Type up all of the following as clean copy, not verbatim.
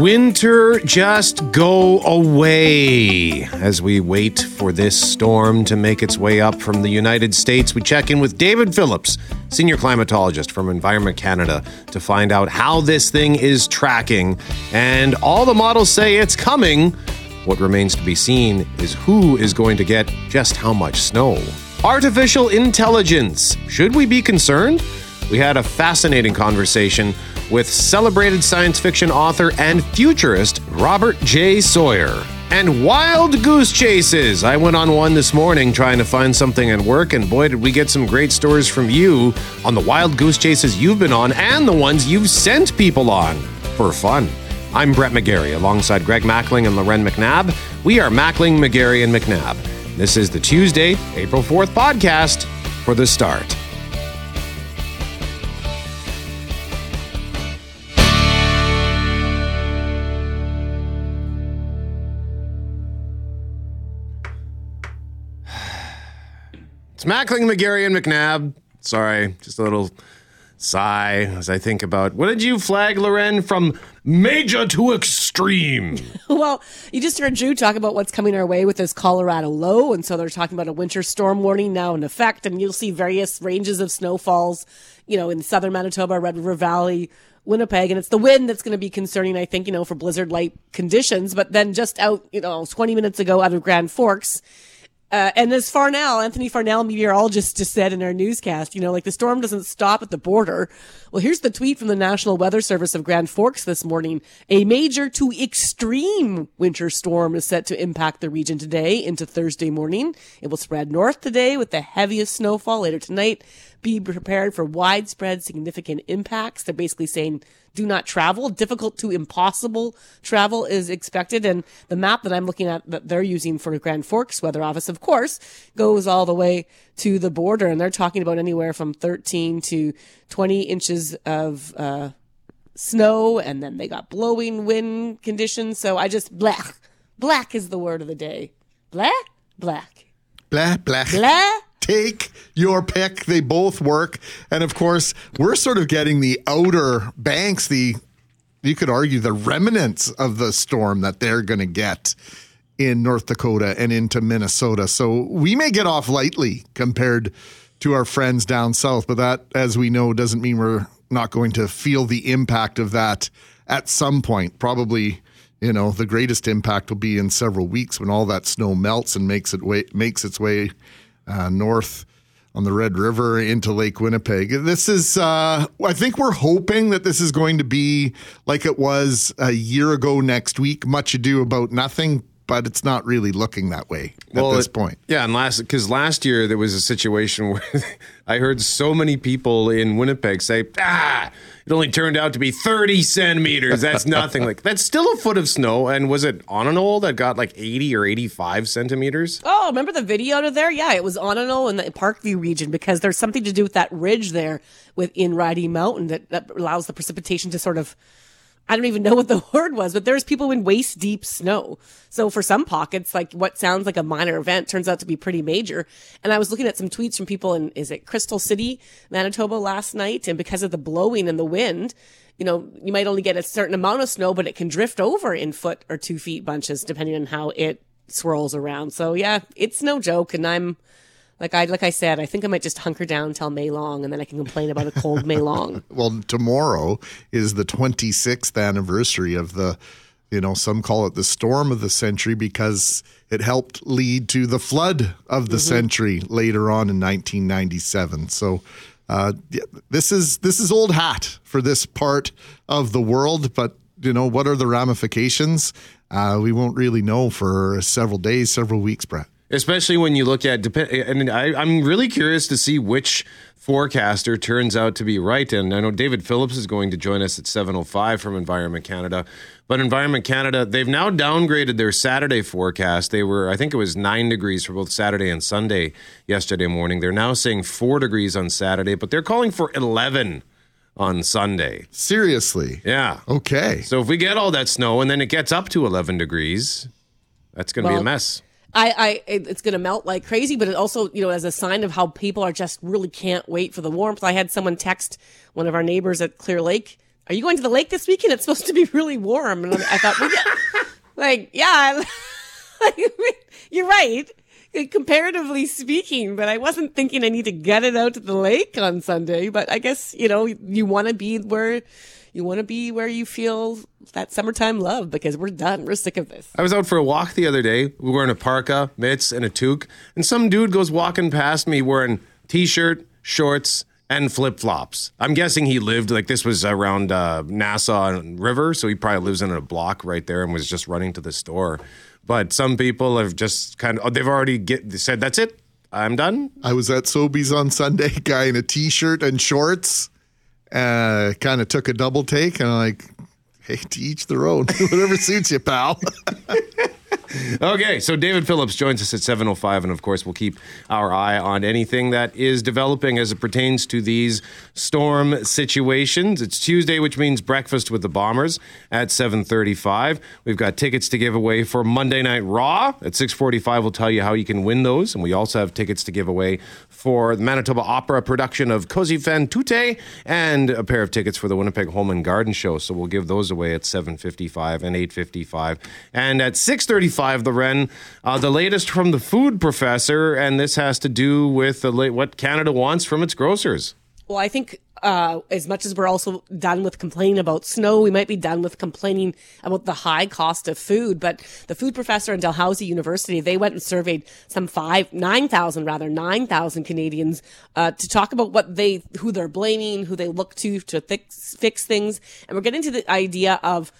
Winter just go away. As we wait for this storm to make its way up from the United States, we check in with David Phillips, senior climatologist from Environment Canada, to find out how this thing is tracking. And all the models say it's coming. What remains to be seen is who is going to get just how much snow. Artificial intelligence. Should we be concerned? We had a fascinating conversation with celebrated science fiction author and futurist Robert J. Sawyer. And wild goose chases. I went on one this morning trying to find something at work, and boy, did we get some great stories from you on the wild goose chases you've been on and the ones you've sent people on for fun. I'm Brett McGarry, alongside Greg Mackling and Loren McNabb. We are Mackling, McGarry, and McNabb. This is the Tuesday, April 4th podcast for The Start. It's Mackling, McGarry, and McNabb. Sorry, just a little sigh as I think about, what did you flag, Loren, from major to extreme? Well, you just heard Drew talk about what's coming our way with this Colorado low, and so they're talking about a winter storm warning now in effect, and you'll see various ranges of snowfalls, you know, in southern Manitoba, Red River Valley, Winnipeg, and it's the wind that's going to be concerning, I think, you know, for blizzard-like conditions, but then just out, you know, 20 minutes ago out of Grand Forks, and as Farnell, Anthony Farnell, meteorologist, just said in our newscast, you know, like the storm doesn't stop at the border. Well, here's the tweet from the National Weather Service of Grand Forks this morning. A major to extreme winter storm is set to impact the region today into Thursday morning. It will spread north today with the heaviest snowfall later tonight. Be prepared for widespread significant impacts. They're basically saying do not travel. Difficult to impossible travel is expected. And the map that I'm looking at that they're using for Grand Forks Weather Office, of course, goes all the way to the border. And they're talking about anywhere from 13 to 20 inches of snow. And then they got blowing wind conditions. So I just, blech. Black is the word of the day. Blech, black. Blech, black. Blech. Take your pick. They both work. And of course, we're sort of getting the outer banks, you could argue the remnants of the storm that they're going to get in North Dakota and into Minnesota. So we may get off lightly compared to our friends down south, but that, as we know, doesn't mean we're not going to feel the impact of that at some point. Probably, you know, the greatest impact will be in several weeks when all that snow melts and makes its way north on the Red River into Lake Winnipeg. This is, I think we're hoping that this is going to be like it was a year ago next week, much ado about nothing, but it's not really looking that way at this point. Yeah, and because last year there was a situation where I heard so many people in Winnipeg say, it only turned out to be 30 centimeters. That's nothing. Like, that's still a foot of snow. And was it Onanole that got like 80 or 85 centimeters? Oh, remember the video to there? Yeah, it was Onanole in the Parkview region because there's something to do with that ridge there within Riding Mountain that allows the precipitation to sort of, I don't even know what the word was, but there's people in waist deep snow. So for some pockets, like what sounds like a minor event turns out to be pretty major. And I was looking at some tweets from people in, is it Crystal City, Manitoba last night? And because of the blowing and the wind, you know, you might only get a certain amount of snow, but it can drift over in foot or 2 feet bunches, depending on how it swirls around. So yeah, it's no joke. And I'm, Like I said, I think I might just hunker down till May long, and then I can complain about a cold May long. Well, tomorrow is the 26th anniversary of the, you know, some call it the storm of the century because it helped lead to the flood of the century later on in 1997. So this is old hat for this part of the world, but you know, what are the ramifications? We won't really know for several days, several weeks, Brett. Especially when you look at, and I'm really curious to see which forecaster turns out to be right. And I know David Phillips is going to join us at 7:05 from Environment Canada. But Environment Canada, they've now downgraded their Saturday forecast. They were, I think it was 9 degrees for both Saturday and Sunday yesterday morning. They're now saying 4 degrees on Saturday, but they're calling for 11 on Sunday. Seriously? Yeah. Okay. So if we get all that snow and then it gets up to 11 degrees, that's going to be a mess. It's going to melt like crazy, but it also, you know, as a sign of how people are just really can't wait for the warmth. I had someone text one of our neighbors at Clear Lake are you going to the lake this weekend? It's supposed to be really warm. And I thought, well, yeah. Like, yeah, you're right, comparatively speaking, but I wasn't thinking I need to gut it out to the lake on Sunday. But I guess, you know, you want to be where you feel that summertime love, because we're done. We're sick of this. I was out for a walk the other day. We were in a parka, mitts, and a toque, and some dude goes walking past me wearing T-shirt, shorts, and flip-flops. I'm guessing he lived, like, this was around Nassau River, so he probably lives in a block right there and was just running to the store. But some people have just kind of, they've already said, that's it, I'm done. I was at Sobeys on Sunday, guy in a T-shirt and shorts, kind of took a double take, and I'm like, hey, to each their own. Whatever suits you, pal. Okay, so David Phillips joins us at 7:05, and of course we'll keep our eye on anything that is developing as it pertains to these storm situations. It's Tuesday, which means Breakfast with the Bombers at 7:35. We've got tickets to give away for Monday Night Raw at 6:45. We'll tell you how you can win those, and we also have tickets to give away for the Manitoba Opera production of Così fan tutte, and a pair of tickets for the Winnipeg Home and Garden Show. So we'll give those away at 7:55 and 8:55, and at 6:35. The Wren, the latest from the food professor, and this has to do with what Canada wants from its grocers. Well, I think as much as we're also done with complaining about snow, we might be done with complaining about the high cost of food. But the food professor in Dalhousie University, they went and surveyed some 9,000 Canadians to talk about who they're blaming, who they look to fix things. And we're getting to the idea of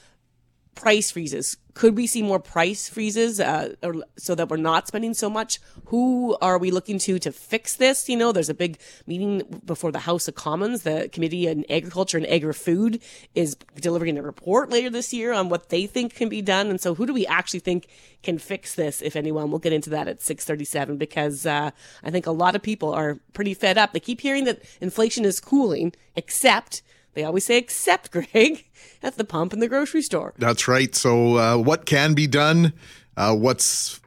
price freezes. Could we see more price freezes so that we're not spending so much? Who are we looking to fix this? You know, there's a big meeting before the House of Commons. The Committee on Agriculture and Agri-Food is delivering a report later this year on what they think can be done. And so who do we actually think can fix this, if anyone? We'll get into that at 6:37, because I think a lot of people are pretty fed up. They keep hearing that inflation is cooling, except... They always say, except, Greg, at the pump in the grocery store. That's right. So what can be done? What's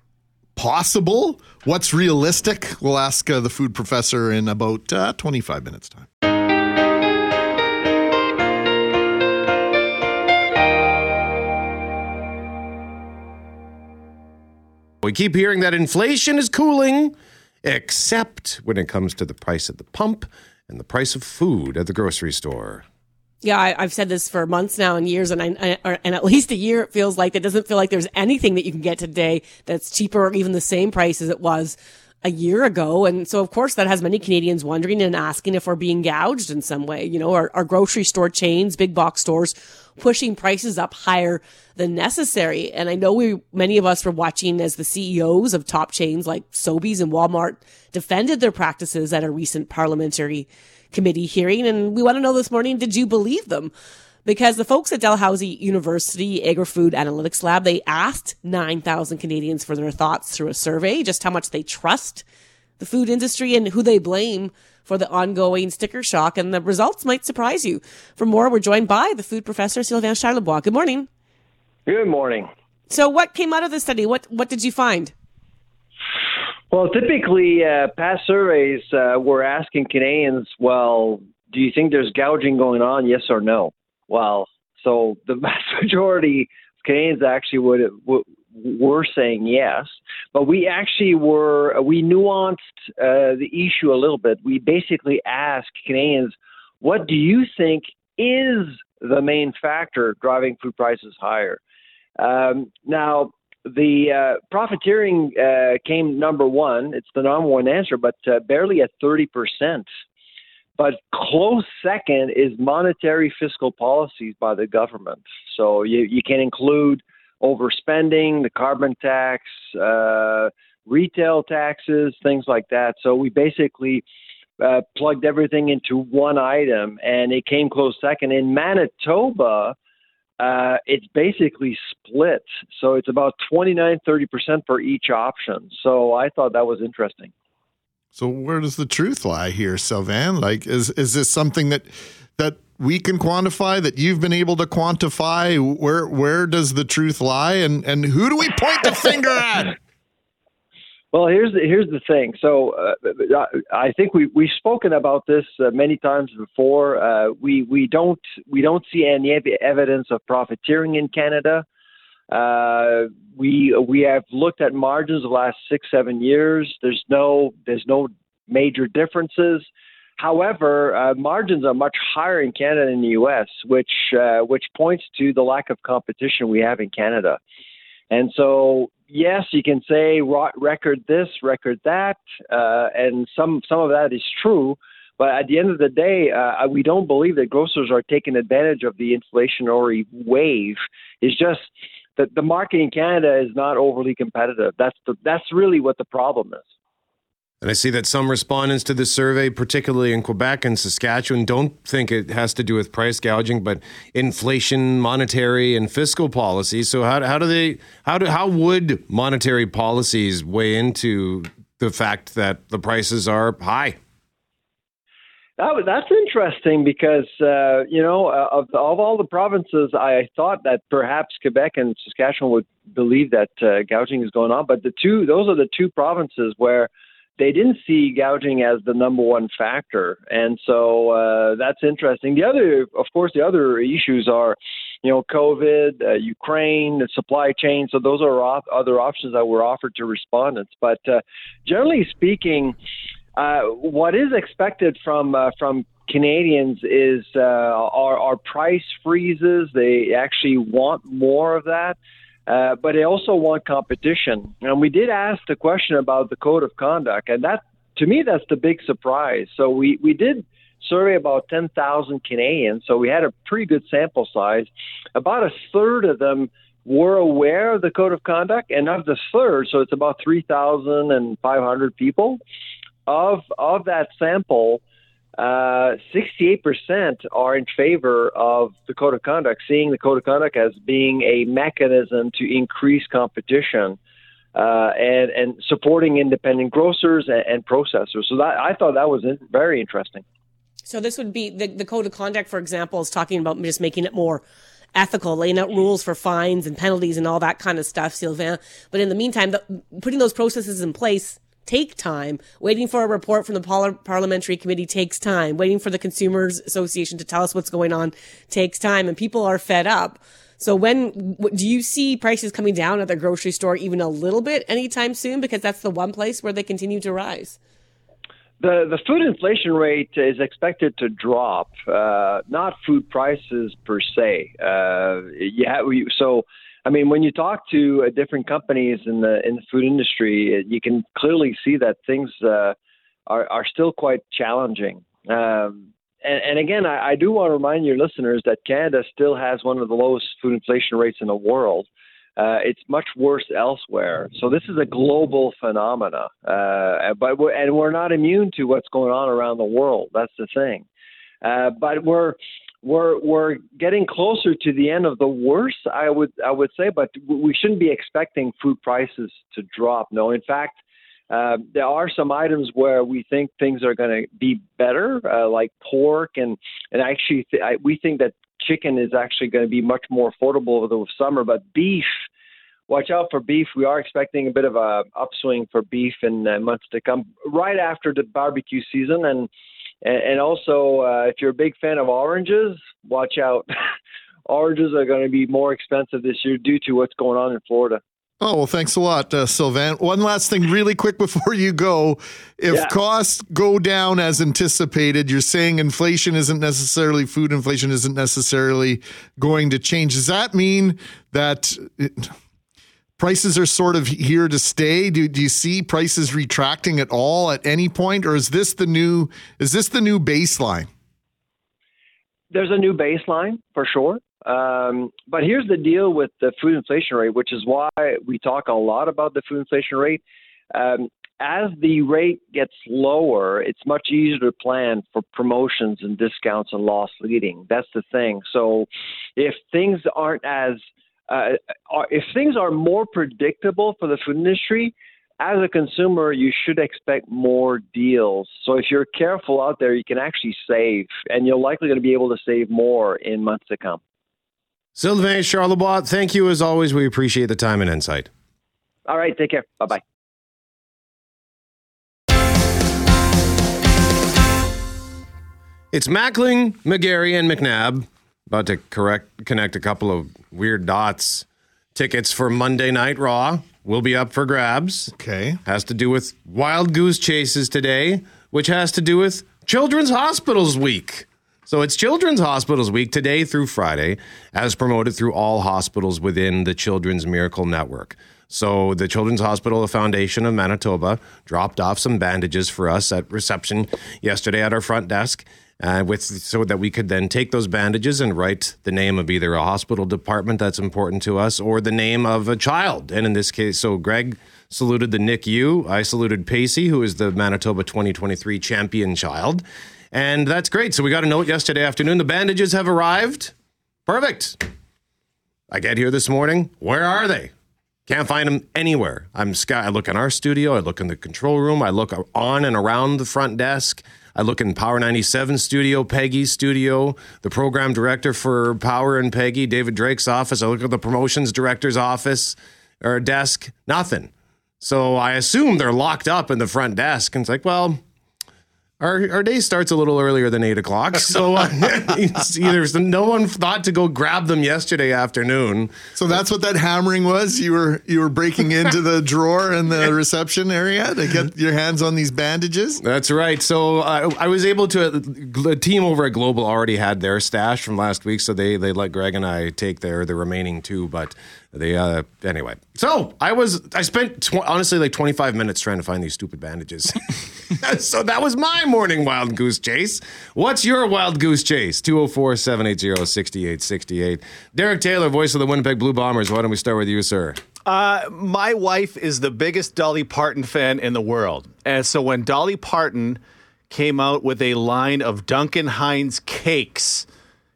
possible? What's realistic? We'll ask the food professor in about 25 minutes' time. We keep hearing that inflation is cooling, except when it comes to the price at the pump and the price of food at the grocery store. Yeah, I've said this for months now and years, and I at least a year, it feels like. It doesn't feel like there's anything that you can get today that's cheaper or even the same price as it was a year ago. And so, of course, that has many Canadians wondering and asking if we're being gouged in some way. You know, our grocery store chains, big box stores, pushing prices up higher than necessary. And I know many of us were watching as the CEOs of top chains like Sobeys and Walmart defended their practices at a recent parliamentary committee hearing. And we want to know this morning, did you believe them? Because the folks at Dalhousie University Agri-Food Analytics Lab, they asked 9,000 Canadians for their thoughts through a survey, just how much they trust the food industry and who they blame for the ongoing sticker shock, and the results might surprise you. For more, we're joined by the food professor, Sylvain Charlebois. Good morning. Good morning. So what came out of the study? What did you find? Well, typically, past surveys were asking Canadians, well, do you think there's gouging going on, yes or no? Well, so the vast majority of Canadians actually were saying yes, but we nuanced the issue a little bit. We basically asked Canadians, what do you think is the main factor driving food prices higher? Now, the profiteering came number one. It's the number one answer, but barely at 30%. But close second is monetary fiscal policies by the government. So you can include overspending, the carbon tax, retail taxes, things like that. So we basically plugged everything into one item, and it came close second. In Manitoba, it's basically split. So it's about 29-30% for each option. So I thought that was interesting. So where does the truth lie here, Sylvain? Like, is this something that we can quantify, that you've been able to quantify? Where does the truth lie, and who do we point the finger at? Well, here's the thing. So I think we've spoken about this many times before. We don't see any evidence of profiteering in Canada. We have looked at margins the last 6-7 years. There's no major differences. However, margins are much higher in Canada than the U.S., which points to the lack of competition we have in Canada. And so, yes, you can say record this, record that, and some of that is true. But at the end of the day, we don't believe that grocers are taking advantage of the inflationary wave. It's just that the market in Canada is not overly competitive. That's really what the problem is. And I see that some respondents to this survey, particularly in Quebec and Saskatchewan, don't think it has to do with price gouging, but inflation, monetary, and fiscal policy. So how would monetary policies weigh into the fact that the prices are high? That's interesting because, of all the provinces, I thought that perhaps Quebec and Saskatchewan would believe that gouging is going on, but those are the two provinces where they didn't see gouging as the number one factor. And so that's interesting. The other issues are, COVID, Ukraine, the supply chain. So those are other options that were offered to respondents. But generally speaking, what is expected from Canadians is our price freezes. They actually want more of that. But they also want competition. And we did ask the question about the code of conduct. And that, to me, that's the big surprise. So we did survey about 10,000 Canadians. So we had a pretty good sample size. About a third of them were aware of the code of conduct. And of the third, so it's about 3,500 people, of that sample, 68% are in favor of the code of conduct, seeing the code of conduct as being a mechanism to increase competition and supporting independent grocers and processors. So I thought that was very interesting. So this would be the code of conduct, for example, is talking about just making it more ethical, laying out rules for fines and penalties and all that kind of stuff, Sylvain. But in the meantime, putting those processes in place take time. Waiting for a report from the parliamentary committee takes time. Waiting for the Consumers Association to tell us what's going on takes time, and people are fed up. So when do you see prices coming down at the grocery store even a little bit anytime soon? Because that's the one place where they continue to rise. The food inflation rate is expected to drop, not food prices per se. When you talk to different companies in the food industry, you can clearly see that things are still quite challenging. And again, I do want to remind your listeners that Canada still has one of the lowest food inflation rates in the world. It's much worse elsewhere. So this is a global phenomena, but we're not immune to what's going on around the world. That's the thing. But we're getting closer to the end of the worst, I would say, but we shouldn't be expecting food prices to drop. No, in fact, there are some items where we think things are going to be better, like pork, and actually we think that chicken is actually going to be much more affordable over the summer. But beef, watch out for beef. We are expecting a bit of a upswing for beef in months to come, right after the barbecue season. And also, if you're a big fan of oranges, watch out. Oranges are going to be more expensive this year due to what's going on in Florida. Oh, well, thanks a lot, Sylvain. One last thing really quick before you go. If costs go down as anticipated, you're saying food inflation isn't necessarily going to change. Does that mean that prices are sort of here to stay? Do you see prices retracting at all at any point, or is this the new baseline? There's a new baseline for sure, but here's the deal with the food inflation rate, which is why we talk a lot about the food inflation rate. As the rate gets lower, it's much easier to plan for promotions and discounts and loss leading. That's the thing. So if things aren't as if things are more predictable for the food industry, as a consumer, you should expect more deals. So if you're careful out there, you can actually save, and you're likely going to be able to save more in months to come. Sylvain Charlebois, thank you as always. We appreciate the time and insight. All right, take care. Bye-bye. It's Mackling, McGarry, and McNabb. About to connect a couple of weird dots. Tickets for Monday Night Raw will be up for grabs. Okay. Has to do with wild goose chases today, which has to do with Children's Hospitals Week. So it's Children's Hospitals Week today through Friday, as promoted through all hospitals within the Children's Miracle Network. So the Children's Hospital Foundation of Manitoba dropped off some bandages for us at reception yesterday at our front desk, so that we could then take those bandages and write the name of either a hospital department that's important to us or the name of a child. And in this case, so Greg saluted the NICU. I saluted Pacey, who is the Manitoba 2023 champion child. And that's great. So we got a note yesterday afternoon. The bandages have arrived. Perfect. I get here this morning. Where are they? Can't find them anywhere. I look in our studio. I look in the control room. I look on and around the front desk. I look in Power 97 studio, Peggy's studio, the program director for Power and Peggy, David Drake's office. I look at the promotions director's office or desk. Nothing. So I assume they're locked up in the front desk. And it's like, well, Our day starts a little earlier than 8 o'clock, so no one thought to go grab them yesterday afternoon. So that's what that hammering was. You were breaking into the drawer in the reception area to get your hands on these bandages. That's right. So I was able to. The team over at Global already had their stash from last week, so they let Greg and I take the remaining two, but. Anyway. So I spent honestly 25 minutes trying to find these stupid bandages. So that was my morning wild goose chase. What's your wild goose chase? 204-780-6868. Derek Taylor, voice of the Winnipeg Blue Bombers. Why don't we start with you, sir? My wife is the biggest Dolly Parton fan in the world. And so when Dolly Parton came out with a line of Duncan Hines cakes,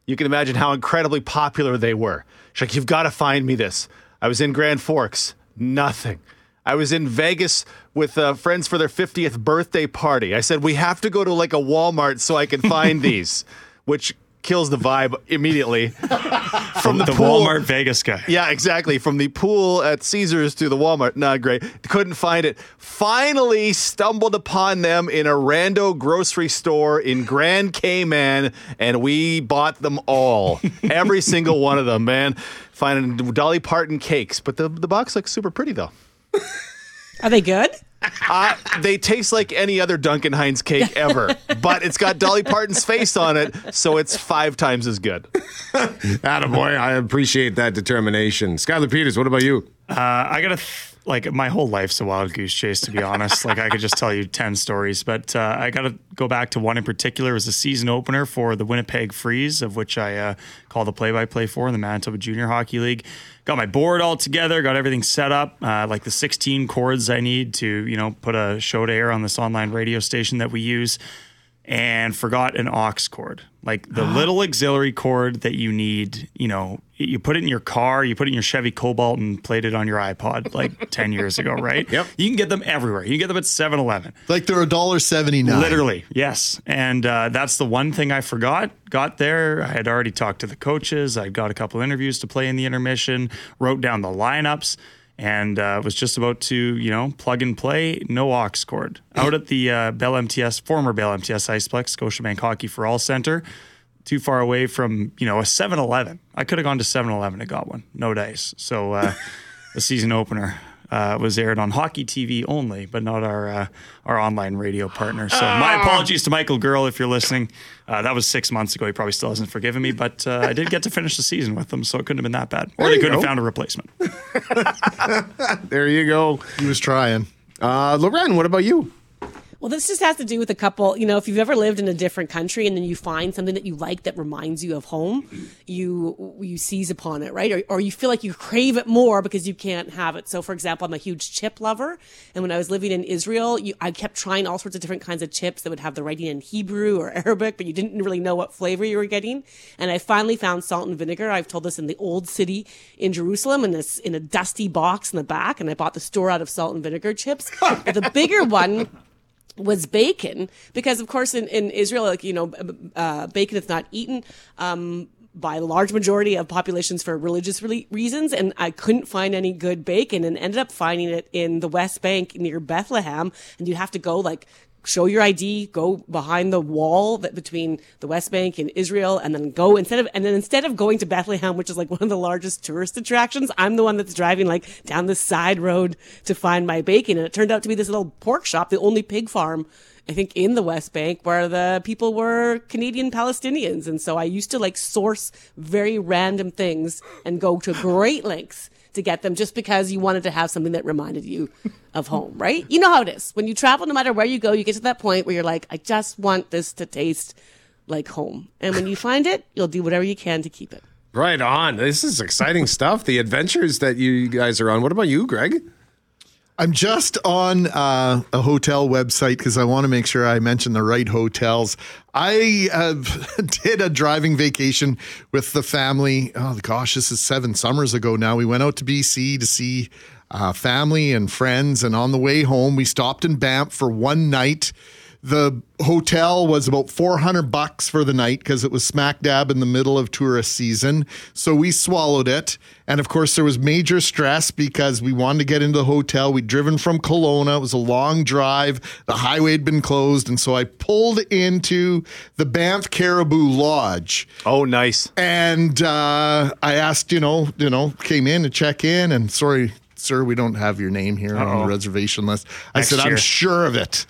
you can imagine how incredibly popular they were. She's like, you've got to find me this. I was in Grand Forks. Nothing. I was in Vegas with friends for their 50th birthday party. I said, we have to go to like a Walmart so I can find these, which kills the vibe immediately. From the pool. Walmart Vegas guy. Yeah, exactly. From the pool at Caesars to the Walmart. Not great. Couldn't find it. Finally stumbled upon them in a rando grocery store in Grand Cayman, and we bought them all. Every single one of them, man. Finding Dolly Parton cakes. But the box looks super pretty, though. Are they good? They taste like any other Duncan Hines cake ever, but it's got Dolly Parton's face on it, so it's 5 times as good. Attaboy, I appreciate that determination. Skylar Peters, what about you? I got my whole life's a wild goose chase, to be honest. I could just tell you 10 stories, but I got to go back to one in particular. It was a season opener for the Winnipeg Freeze, of which I call the play-by-play for in the Manitoba Junior Hockey League. Got my board all together, got everything set up, the 16 cords I need to, put a show to air on this online radio station that we use, and forgot an aux cord, like the little auxiliary cord that you need. You put it in your car, you put it in your Chevy Cobalt and played it on your iPod like 10 years ago, right? Yep. You can get them everywhere. You can get them at 7-Eleven. Like they're $1.79. Literally, yes. And that's the one thing I forgot. Got there. I had already talked to the coaches. I got a couple interviews to play in the intermission, wrote down the lineups, and was just about to, plug and play. No aux cord. Out at the former Bell MTS Iceplex, Scotiabank Hockey for All Center. Too far away from, a 7-Eleven. I could have gone to 7-Eleven and got one. No dice. So the season opener was aired on Hockey TV only, but not our online radio partner. So my apologies to Michael Girl if you're listening. That was 6 months ago. He probably still hasn't forgiven me, but I did get to finish the season with them, so it couldn't have been that bad. Or they couldn't have found a replacement. There you go. He was trying. Loren, what about you? Well, this just has to do with a couple, if you've ever lived in a different country and then you find something that you like that reminds you of home, you seize upon it, right? Or you feel like you crave it more because you can't have it. So, for example, I'm a huge chip lover. And when I was living in Israel, I kept trying all sorts of different kinds of chips that would have the writing in Hebrew or Arabic, but you didn't really know what flavor you were getting. And I finally found salt and vinegar. I've told this in the old city in Jerusalem in a dusty box in the back. And I bought the store out of salt and vinegar chips. But the bigger one was bacon, because of course in Israel, bacon is not eaten by a large majority of populations for religious reasons, and I couldn't find any good bacon and ended up finding it in the West Bank near Bethlehem, and you have to go show your ID, go behind the wall that between the West Bank and Israel, and then go instead of going to Bethlehem, which is like one of the largest tourist attractions, I'm the one that's driving like down the side road to find my bacon. And it turned out to be this little pork shop, the only pig farm, I think, in the West Bank, where the people were Canadian Palestinians. And so I used to like source very random things and go to great lengths to get them, just because you wanted to have something that reminded you of home, right? You know how it is. When you travel, no matter where you go, you get to that point where you're like, I just want this to taste like home. And when you find it, you'll do whatever you can to keep it. Right on. This is exciting stuff. The adventures that you guys are on. What about you, Greg? I'm just on a hotel website because I want to make sure I mention the right hotels. I did a driving vacation with the family. Oh, gosh, this is 7 summers ago now. We went out to BC to see family and friends. And on the way home, we stopped in Banff for one night. The hotel was about $400 for the night because it was smack dab in the middle of tourist season. So we swallowed it. And of course, there was major stress because we wanted to get into the hotel. We'd driven from Kelowna. It was a long drive. The highway had been closed. And so I pulled into the Banff Caribou Lodge. Oh, nice. And I asked, came in to check in. And sorry, sir, we don't have your name here on the reservation list. I said, I'm sure of it.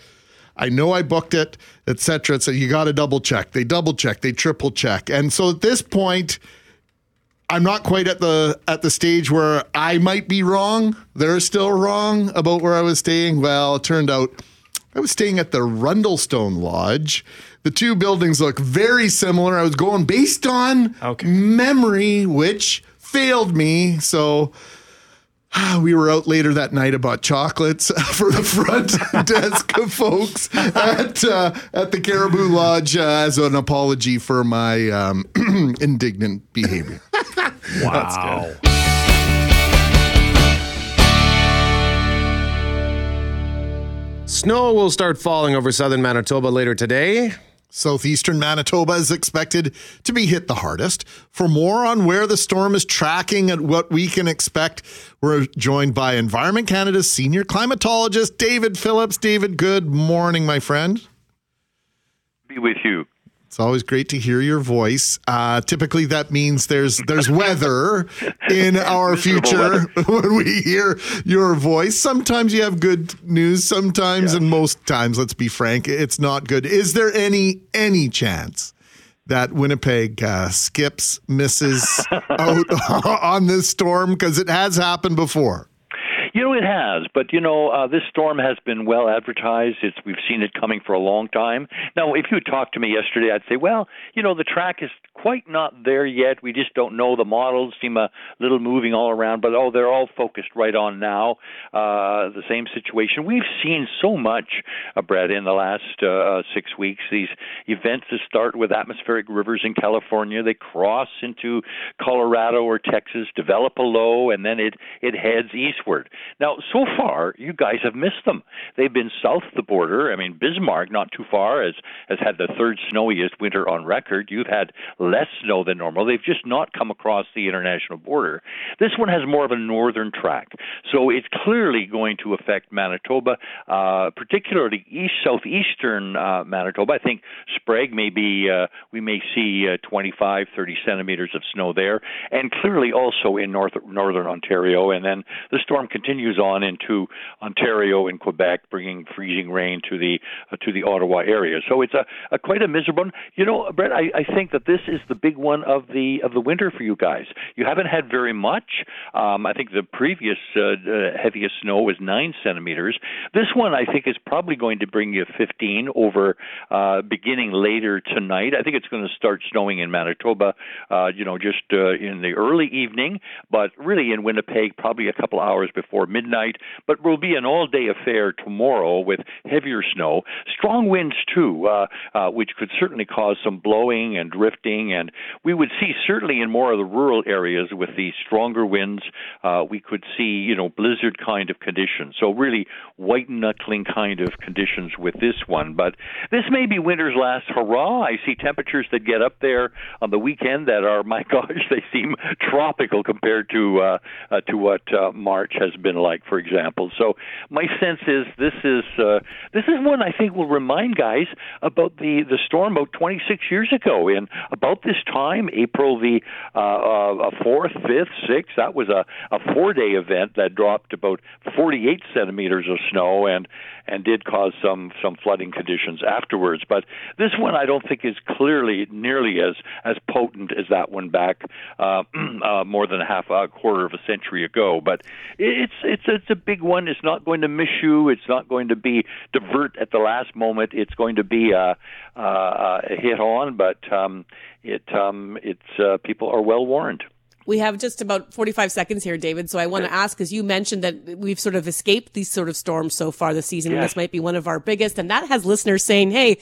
I know I booked it, et cetera. So you got to double check. They double check. They triple check. And so at this point, I'm not quite at the stage where I might be wrong. They're still wrong about where I was staying. Well, it turned out I was staying at the Rundlestone Lodge. The two buildings look very similar. I was going based on memory, which failed me. So we were out later that night. I bought chocolates for the front desk of folks at the Caribou Lodge as an apology for my indignant behavior. Wow. That's good. Snow will start falling over southern Manitoba later today. Southeastern Manitoba is expected to be hit the hardest. For more on where the storm is tracking and what we can expect, we're joined by Environment Canada's senior climatologist, David Phillips. David, good morning, my friend. Be with you. It's always great to hear your voice. Typically, that means there's weather in our future when we hear your voice. Sometimes you have good news, sometimes, and most times, let's be frank, it's not good. Is there any chance that Winnipeg misses out on this storm? Because it has happened before. It has, but this storm has been well advertised. We've seen it coming for a long time. Now, if you talked to me yesterday, I'd say, the track is quite not there yet. We just don't know. The models seem a little moving all around, but they're all focused right on now. The same situation. We've seen so much, Brett, in the last 6 weeks. These events that start with atmospheric rivers in California, they cross into Colorado or Texas, develop a low, and then it heads eastward. Now, so far, you guys have missed them. They've been south of the border. I mean, Bismarck, not too far, has had the third snowiest winter on record. You've had less snow than normal. They've just not come across the international border. This one has more of a northern track. So it's clearly going to affect Manitoba, particularly southeastern Manitoba. I think Sprague we may see 25, 30 centimeters of snow there, and clearly also in northern Ontario. And then the storm continues on into Ontario and Quebec, bringing freezing rain to the Ottawa area. So it's a quite a miserable one. Brett, I think that this is the big one of the winter for you guys. You haven't had very much. I think the previous heaviest snow was 9 centimeters. This one, I think, is probably going to bring you 15 over beginning later tonight. I think it's going to start snowing in Manitoba, just in the early evening, but really in Winnipeg, probably a couple hours before midnight, but will be an all-day affair tomorrow with heavier snow. Strong winds, too, which could certainly cause some blowing and drifting morning, and we would see certainly in more of the rural areas with the stronger winds, we could see, blizzard kind of conditions. So really white knuckling kind of conditions with this one. But this may be winter's last hurrah. I see temperatures that get up there on the weekend that are, my gosh, they seem tropical compared to what March has been like, for example. So my sense is this is one I think will remind guys about the storm about 26 years ago. And about this time, April the 4th, 5th, 6th, that was a four-day event that dropped about 48 centimeters of snow and did cause some flooding conditions afterwards. But this one I don't think is clearly nearly as potent as that one back more than a quarter of a century ago. But it's a big one. It's not going to miss you. It's not going to be divert at the last moment. It's going to be a hit on, but people are well warned. We have just about 45 seconds here, David, so I want to ask, as you mentioned that we've sort of escaped these sort of storms so far this season, and this might be one of our biggest, and that has listeners saying, hey,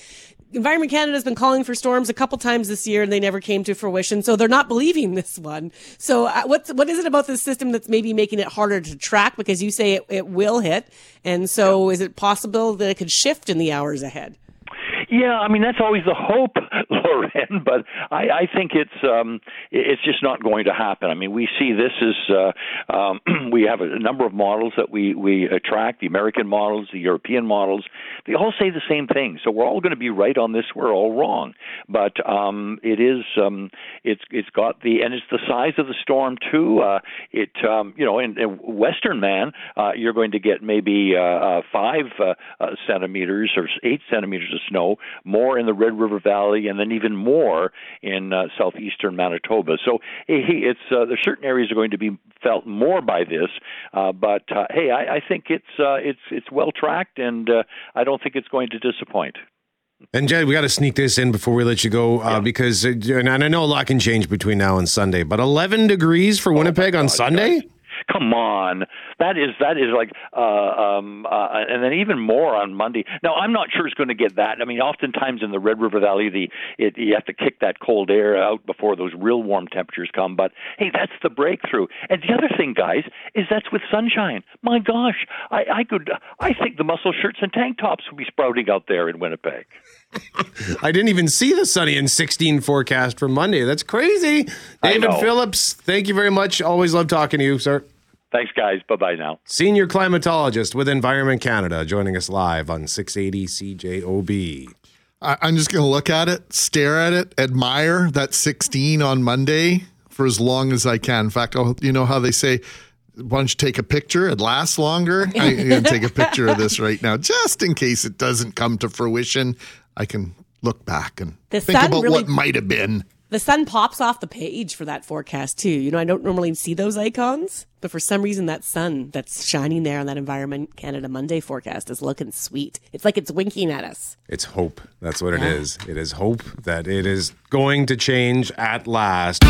Environment Canada has been calling for storms a couple times this year, and they never came to fruition, so they're not believing this one. So what is it about this system that's maybe making it harder to track? Because you say it will hit, and so is it possible that it could shift in the hours ahead? Yeah, I mean, that's always the hope, Lauren, but I think it's just not going to happen. I mean, we see this as we have a number of models that we track, the American models, the European models. They all say the same thing, so we're all going to be right on this. We're all wrong, but it's the size of the storm too. In Western man, you're going to get maybe 5 centimeters or 8 centimeters of snow, more in the Red River Valley, and then even more in southeastern Manitoba. So there's certain areas are going to be felt more by this, but I think it's well tracked, and I don't think it's going to disappoint. And Jed, we got to sneak this in before we let you go, because and I know a lot can change between now and Sunday, but 11 degrees for Winnipeg on Sunday? Gosh. Come on, that is like, and then even more on Monday. Now, I'm not sure it's going to get that. I mean, oftentimes in the Red River Valley, you have to kick that cold air out before those real warm temperatures come. But hey, that's the breakthrough. And the other thing, guys, is that's with sunshine. My gosh, I think the muscle shirts and tank tops will be sprouting out there in Winnipeg. I didn't even see the sunny and 16 forecast for Monday. That's crazy. David Phillips, thank you very much. Always love talking to you, sir. Thanks, guys. Bye-bye now. Senior climatologist with Environment Canada joining us live on 680 CJOB. I'm just going to look at it, stare at it, admire that 16 on Monday for as long as I can. In fact, you know how they say, why don't you take a picture? It lasts longer. I'm going to take a picture of this right now, just in case it doesn't come to fruition. I can look back and think about what might have been. The sun pops off the page for that forecast, too. I don't normally see those icons, but for some reason, that sun that's shining there on that Environment Canada Monday forecast is looking sweet. It's like it's winking at us. It's hope. That's what it is. It is hope that it is going to change at last.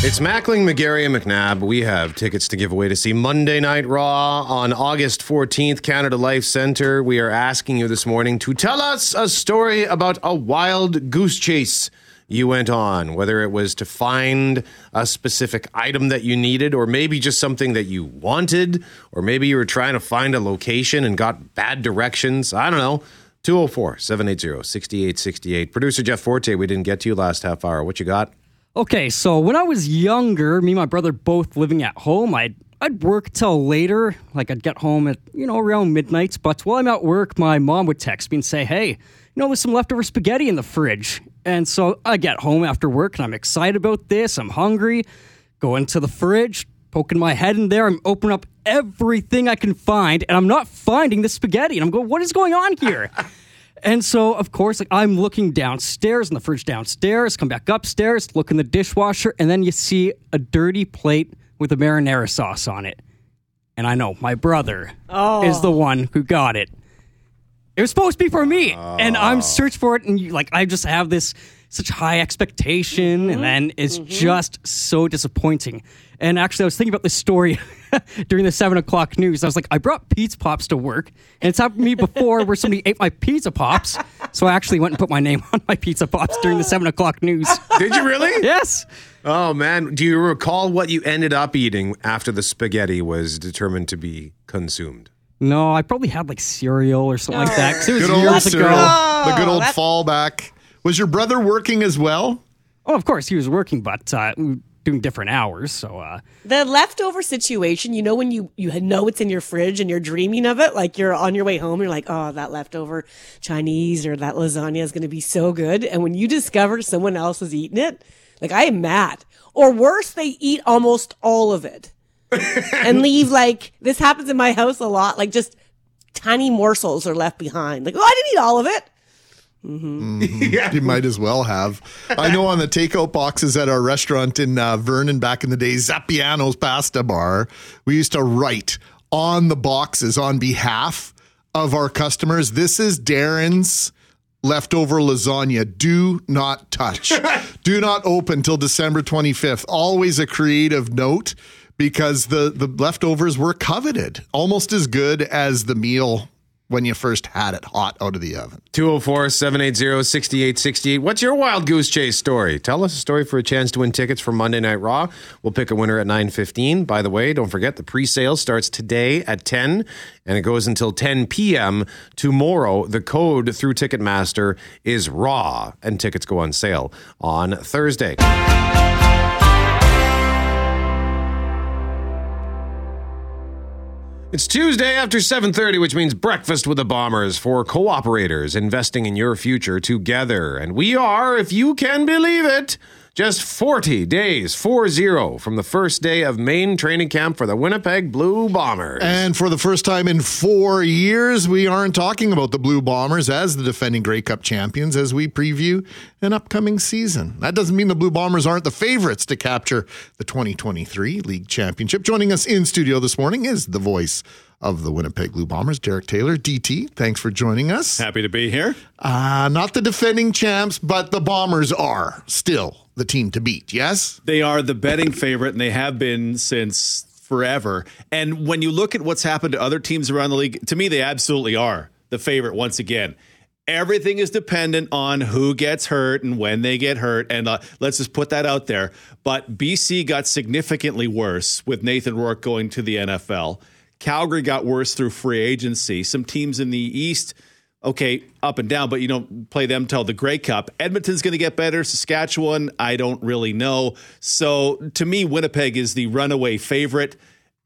It's Mackling, McGarry, and McNabb. We have tickets to give away to see Monday Night Raw on August 14th, Canada Life Centre. We are asking you this morning to tell us a story about a wild goose chase you went on, whether it was to find a specific item that you needed, or maybe just something that you wanted, or maybe you were trying to find a location and got bad directions. I don't know. 204-780-6868. Producer Jeff Forte, we didn't get to you last half hour. What you got? Okay, so when I was younger, me and my brother both living at home, I'd work till later. Like, I'd get home at, around midnight. But while I'm at work, my mom would text me and say, hey, there's some leftover spaghetti in the fridge. And so I get home after work, and I'm excited about this. I'm hungry. Go into the fridge, poking my head in there. I'm opening up everything I can find, and I'm not finding the spaghetti. And I'm going, what is going on here? And so, of course, I'm looking downstairs in the fridge downstairs, come back upstairs, look in the dishwasher, and then you see a dirty plate with a marinara sauce on it. And I know my brother is the one who got it. It was supposed to be for me. And I'm searching for it, and I just have this such high expectation, and then it's just so disappointing. And actually, I was thinking about this story during the 7 o'clock news. I was like, I brought pizza pops to work, and it's happened to me before where somebody ate my pizza pops. So I actually went and put my name on my pizza pops during the 7 o'clock news. Did you really? Yes. Oh, man. Do you recall what you ended up eating after the spaghetti was determined to be consumed? No, I probably had like cereal or something like that. 'Cause it was years ago. The good old fallback. Was your brother working as well? Oh, of course. He was working, but... doing different hours, so the leftover situation, you know, when you know it's in your fridge and you're dreaming of it, like you're on your way home, you're like, oh, that leftover Chinese or that lasagna is going to be so good, and when you discover someone else is eating it, like, I am mad. Or worse, they eat almost all of it and leave, like, this happens in my house a lot, like just tiny morsels are left behind, like, oh, I didn't eat all of it. Mm-hmm. Mm-hmm. Yeah. You might as well have. I know on the takeout boxes at our restaurant in Vernon back in the day, Zappiano's Pasta Bar, we used to write on the boxes on behalf of our customers, this is Darren's leftover lasagna. Do not touch. Do not open till December 25th. Always a creative note, because the leftovers were coveted. Almost as good as the meal when you first had it hot out of the oven. 204-780-6868. What's your wild goose chase story? Tell us a story for a chance to win tickets for Monday Night Raw. We'll pick a winner at 9:15. By the way, don't forget the pre-sale starts today at 10 and it goes until 10 p.m. tomorrow. The code through Ticketmaster is RAW, and tickets go on sale on Thursday. It's Tuesday after 7:30, which means Breakfast with the Bombers for cooperators investing in your future together. And we are, if you can believe it, just 40 days, 4-0, from the first day of main training camp for the Winnipeg Blue Bombers. And for the first time in 4 years, we aren't talking about the Blue Bombers as the defending Grey Cup champions as we preview an upcoming season. That doesn't mean the Blue Bombers aren't the favorites to capture the 2023 League Championship. Joining us in studio this morning is the voice of the Winnipeg Blue Bombers, Derek Taylor. DT, thanks for joining us. Happy to be here. Not the defending champs, but the Bombers are still the team to beat, yes? They are the betting favorite, and they have been since forever. And when you look at what's happened to other teams around the league, to me, they absolutely are the favorite once again. Everything is dependent on who gets hurt and when they get hurt, and let's just put that out there. But BC got significantly worse with Nathan Rourke going to the NFL. Calgary got worse through free agency. Some teams in the East, okay, up and down, but you don't play them till the Grey Cup. Edmonton's going to get better. Saskatchewan, I don't really know. So to me, Winnipeg is the runaway favorite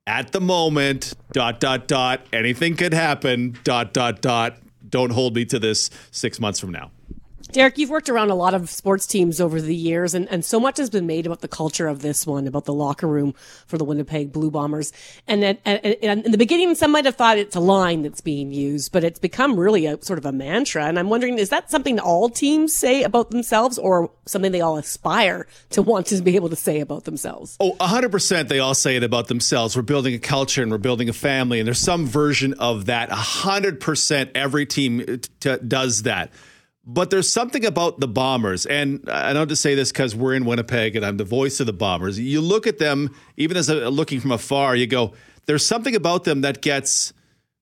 at the moment. ... Anything could happen. ... Don't hold me to this 6 months from now. Derek, you've worked around a lot of sports teams over the years, and so much has been made about the culture of this one, about the locker room for the Winnipeg Blue Bombers. And in the beginning, some might have thought it's a line that's being used, but it's become really a sort of a mantra. And I'm wondering, is that something all teams say about themselves, or something they all aspire to want to be able to say about themselves? Oh, 100% they all say it about themselves. We're building a culture and we're building a family, and there's some version of that. 100% every team does that. But there's something about the Bombers, and I don't just say this because we're in Winnipeg and I'm the voice of the Bombers. You look at them, even as looking from afar, you go, there's something about them that gets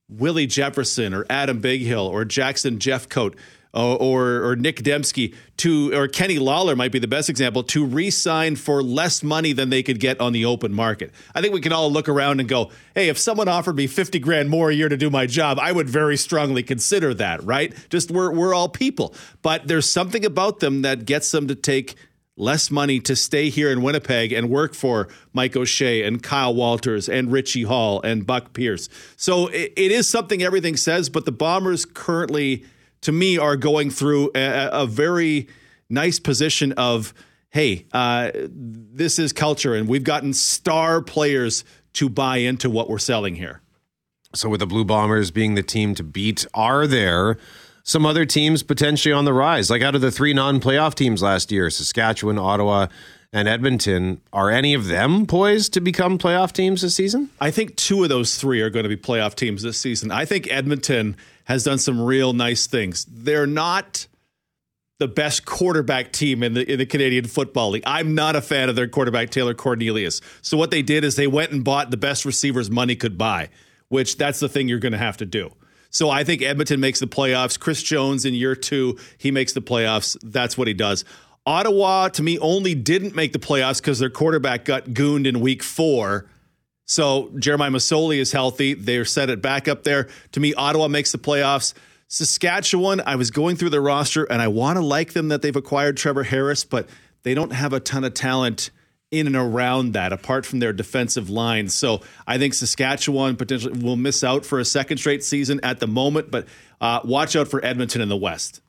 Willie Jefferson or Adam Big Hill or Jackson Jeffcoat or Nick Dembski to, or Kenny Lawler might be the best example, to re-sign for less money than they could get on the open market. I think we can all look around and go, hey, if someone offered me $50,000 more a year to do my job, I would very strongly consider that, right? Just we're all people. But there's something about them that gets them to take less money to stay here in Winnipeg and work for Mike O'Shea and Kyle Walters and Richie Hall and Buck Pierce. So it is something everything says, but the Bombers currently, to me, are going through a very nice position of, hey, this is culture, and we've gotten star players to buy into what we're selling here. So with the Blue Bombers being the team to beat, are there some other teams potentially on the rise? Like out of the three non-playoff teams last year, Saskatchewan, Ottawa, and Edmonton, are any of them poised to become playoff teams this season? I think two of those three are going to be playoff teams this season. I think Edmonton has done some real nice things. They're not the best quarterback team in the Canadian Football League. I'm not a fan of their quarterback, Taylor Cornelius. So what they did is they went and bought the best receivers money could buy, which that's the thing you're going to have to do. So I think Edmonton makes the playoffs. Chris Jones in year two, he makes the playoffs. That's what he does. Ottawa, to me, only didn't make the playoffs because their quarterback got gooned in week four. So Jeremiah Masoli is healthy. They're set it back up there. To me, Ottawa makes the playoffs. Saskatchewan, I was going through their roster, and I want to like them that they've acquired Trevor Harris, but they don't have a ton of talent in and around that, apart from their defensive line. So I think Saskatchewan potentially will miss out for a second straight season at the moment, but watch out for Edmonton in the West.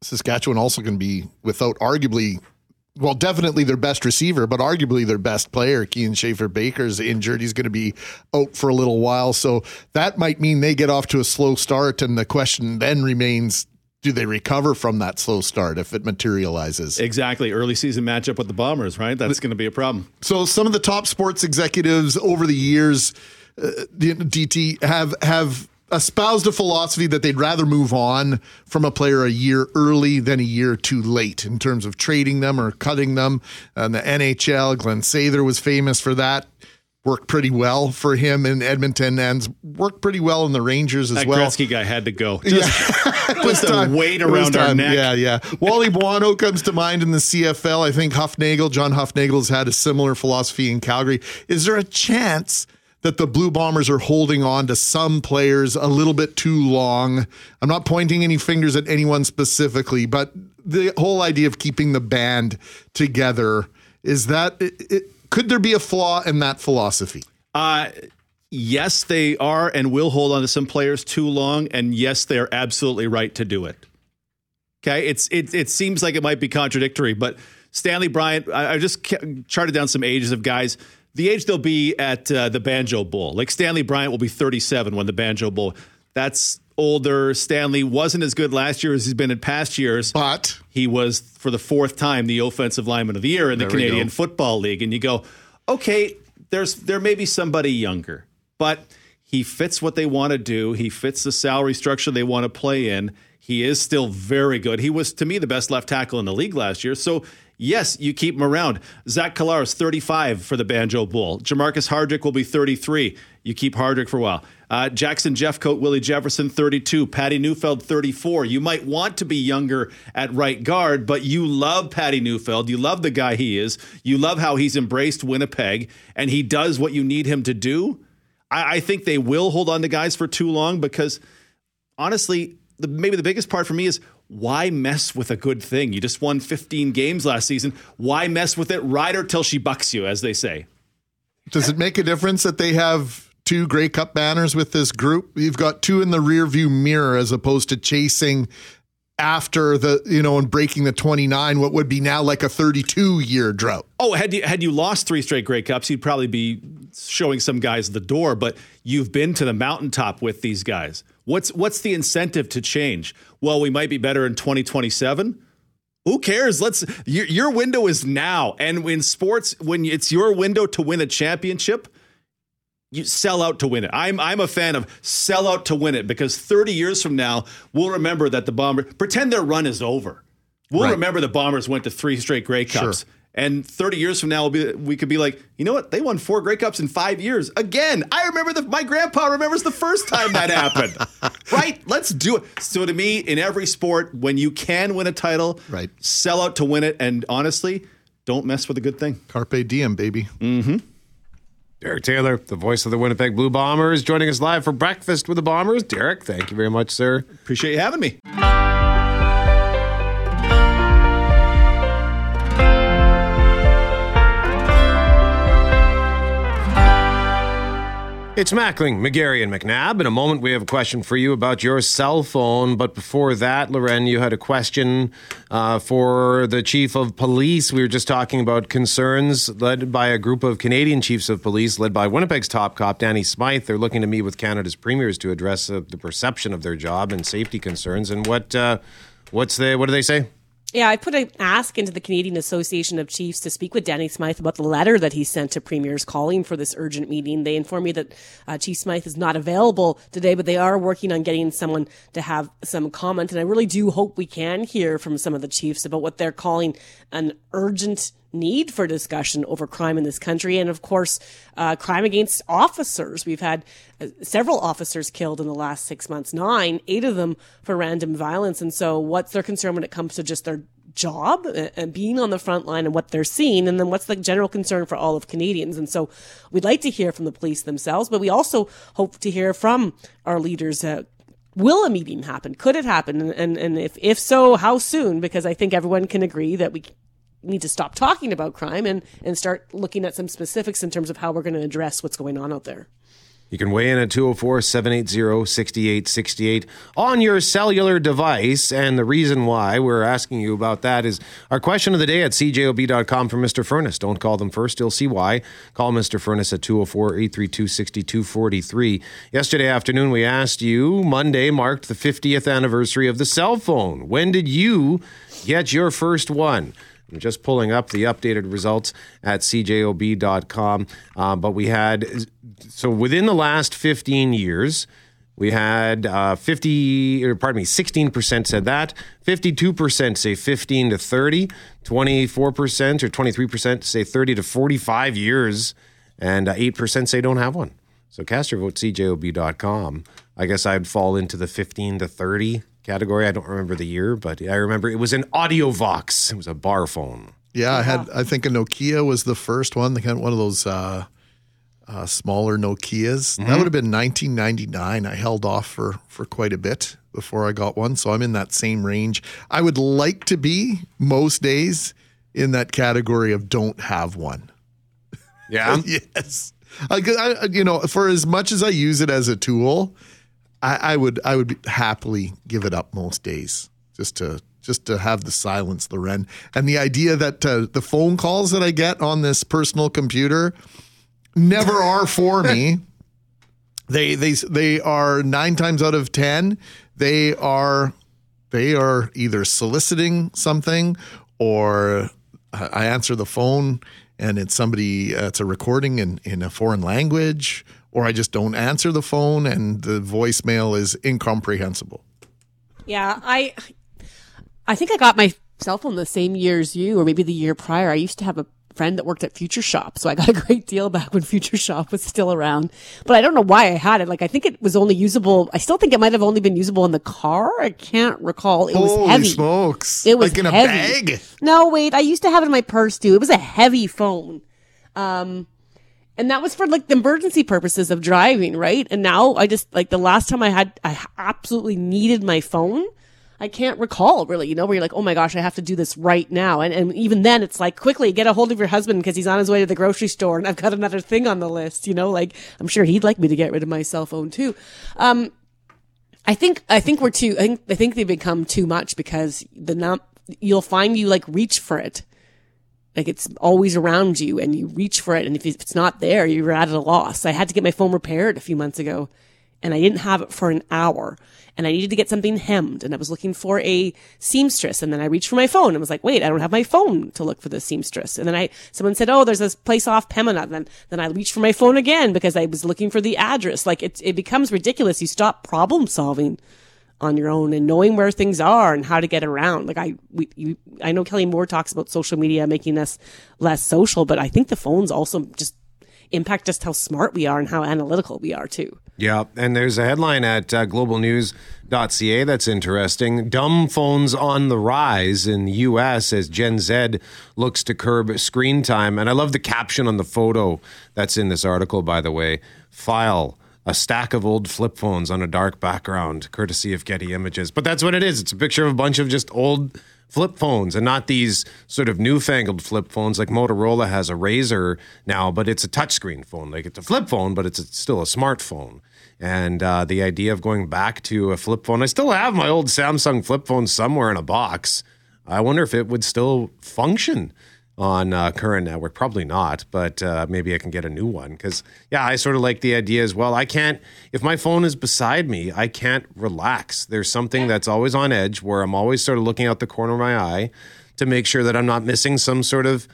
Saskatchewan also can be without arguably, well, definitely their best receiver, but arguably their best player. Keaton Schaefer-Baker's injured. He's going to be out for a little while. So that might mean they get off to a slow start, and the question then remains, do they recover from that slow start if it materializes? Exactly. Early season matchup with the Bombers, right? That's going to be a problem. So some of the top sports executives over the years, DT, have espoused a philosophy that they'd rather move on from a player a year early than a year too late in terms of trading them or cutting them. And the NHL, Glenn Sather was famous for that. Worked pretty well for him in Edmonton and worked pretty well in the Rangers as well. That Gretzky guy had to go. Just a weight around our neck. Yeah. Wally Buono comes to mind in the CFL. I think Huffnagel, John Huffnagel's had a similar philosophy in Calgary. Is there a chance that the Blue Bombers are holding on to some players a little bit too long? I'm not pointing any fingers at anyone specifically, but the whole idea of keeping the band together, is that could there be a flaw in that philosophy? Yes, they are and will hold on to some players too long. And yes, they are absolutely right to do it. Okay. It seems like it might be contradictory, but Stanley Bryant, I just charted down some ages of guys, the age they'll be at the Banjo Bowl. Like Stanley Bryant will be 37 when the Banjo Bowl. That's older. Stanley wasn't as good last year as he's been in past years, but he was for the fourth time the offensive lineman of the year in the Canadian Football League. And you go, okay, there may be somebody younger, but he fits what they want to do. He fits the salary structure they want to play in. He is still very good. He was, to me, the best left tackle in the league last year. So yes, you keep him around. Zach Kolar is 35 for the Banjo Bowl. Jamarcus Hardrick will be 33. You keep Hardrick for a while. Jackson Jeffcoat, Willie Jefferson, 32. Patty Neufeld, 34. You might want to be younger at right guard, but you love Patty Neufeld. You love the guy he is. You love how he's embraced Winnipeg, and he does what you need him to do. I think they will hold on to guys for too long because, honestly, maybe the biggest part for me is, why mess with a good thing? You just won 15 games last season. Why mess with it? Ride her till she bucks you, as they say. Does it make a difference that they have 2 Grey Cup banners with this group? You've got 2 in the rearview mirror as opposed to chasing after the, and breaking the 29, what would be now like a 32-year drought. Oh, had you lost 3 straight Grey Cups, you'd probably be showing some guys the door, but you've been to the mountaintop with these guys. What's the incentive to change? Well, we might be better in 2027. Who cares? Your window is now. And in sports, when it's your window to win a championship, you sell out to win it. I'm a fan of sell out to win it, because 30 years from now, we'll remember that the Bombers, pretend their run is over. We'll remember the Bombers went to 3 straight Grey Cups. Sure. And 30 years from now, we could be like, you know what? They won 4 Grey Cups in 5 years. Again, I remember my grandpa remembers the first time that happened. Right? Let's do it. So to me, in every sport, when you can win a title, sell out to win it. And honestly, don't mess with a good thing. Carpe diem, baby. Mm-hmm. Derek Taylor, the voice of the Winnipeg Blue Bombers, joining us live for Breakfast with the Bombers. Derek, thank you very much, sir. Appreciate you having me. It's Mackling, McGarry, and McNabb. In a moment, we have a question for you about your cell phone. But before that, Loren, you had a question for the chief of police. We were just talking about concerns led by a group of Canadian chiefs of police, led by Winnipeg's top cop, Danny Smythe. They're looking to meet with Canada's premiers to address the perception of their job and safety concerns. And what do they say? Yeah, I put an ask into the Canadian Association of Chiefs to speak with Danny Smythe about the letter that he sent to premiers calling for this urgent meeting. They informed me that Chief Smythe is not available today, but they are working on getting someone to have some comment. And I really do hope we can hear from some of the chiefs about what they're calling an urgent need for discussion over crime in this country. And of course, crime against officers. We've had several officers killed in the last 6 months, 9, 8 of them for random violence. And so what's their concern when it comes to just their job and being on the front line and what they're seeing, and then what's the general concern for all of Canadians? And so we'd like to hear from the police themselves, but we also hope to hear from our leaders. Will a meeting happen? Could it happen? And if so, how soon? Because I think everyone can agree that we need to stop talking about crime and start looking at some specifics in terms of how we're going to address what's going on out there. You can weigh in at 204-780-6868 on your cellular device. And the reason why we're asking you about that is our question of the day at cjob.com from Mr. Furness. Don't call them first. You'll see why. Call Mr. Furness at 204-832-6243. Yesterday afternoon, we asked you, Monday marked the 50th anniversary of the cell phone. When did you get your first one? I'm just pulling up the updated results at cjob.com. But we had, so within the last 15 years, we had 16% said that, 52% say 15 to 30, 24% or 23% say 30 to 45 years, and 8% say don't have one. So cast your vote, cjob.com. I guess I'd fall into the 15 to 30 category. I don't remember the year, but I remember it was an AudioVox. It was a bar phone. Yeah, I think a Nokia was the first one. They had one of those smaller Nokias. Mm-hmm. That would have been 1999. I held off for quite a bit before I got one, so I'm in that same range. I would like to be most days in that category of don't have one. Yeah. Yes. I, you know, for as much as I use it as a tool, I would happily give it up most days just to have the silence, the wren, and the idea that the phone calls that I get on this personal computer never are for me. They are 9 times out of 10. They are either soliciting something, or I answer the phone and it's somebody. It's a recording in a foreign language. Or I just don't answer the phone and the voicemail is incomprehensible. Yeah, I think I got my cell phone the same year as you, or maybe the year prior. I used to have a friend that worked at Future Shop, so I got a great deal back when Future Shop was still around. But I don't know why I had it. Like, I think it was only usable. I still think it might have only been usable in the car. I can't recall. It was heavy. Holy smokes. It was like in a bag? No, wait. I used to have it in my purse, too. It was a heavy phone. And that was for like the emergency purposes of driving, right? And now I just, like the last time I absolutely needed my phone. I can't recall really, you know, where you're like, oh my gosh, I have to do this right now. And even then it's like, quickly get a hold of your husband because he's on his way to the grocery store and I've got another thing on the list, you know, like I'm sure he'd like me to get rid of my cell phone too. I think they become too much because you'll find you like reach for it. Like it's always around you and you reach for it. And if it's not there, you're at a loss. I had to get my phone repaired a few months ago and I didn't have it for an hour and I needed to get something hemmed and I was looking for a seamstress. And then I reached for my phone and was like, wait, I don't have my phone to look for the seamstress. And then someone said, oh, there's this place off Pemina. And then I reached for my phone again because I was looking for the address. Like it becomes ridiculous. You stop problem solving on your own and knowing where things are and how to get around. Like I know Kelly Moore talks about social media making us less social, but I think the phones also just impact just how smart we are and how analytical we are too. Yeah. And there's a headline at globalnews.ca that's interesting. Dumb phones on the rise in the U.S. as Gen Z looks to curb screen time. And I love the caption on the photo that's in this article, by the way. File a stack of old flip phones on a dark background, courtesy of Getty Images. But that's what it is. It's a picture of a bunch of just old flip phones and not these sort of newfangled flip phones. Like Motorola has a Razr now, but it's a touchscreen phone. Like it's a flip phone, but it's still a smartphone. And the idea of going back to a flip phone, I still have my old Samsung flip phone somewhere in a box. I wonder if it would still function on current network. Probably not, but maybe I can get a new one. Because, yeah, I sort of like the idea as well. I can't, if my phone is beside me, I can't relax. There's something that's always on edge where I'm always sort of looking out the corner of my eye to make sure that I'm not missing some sort of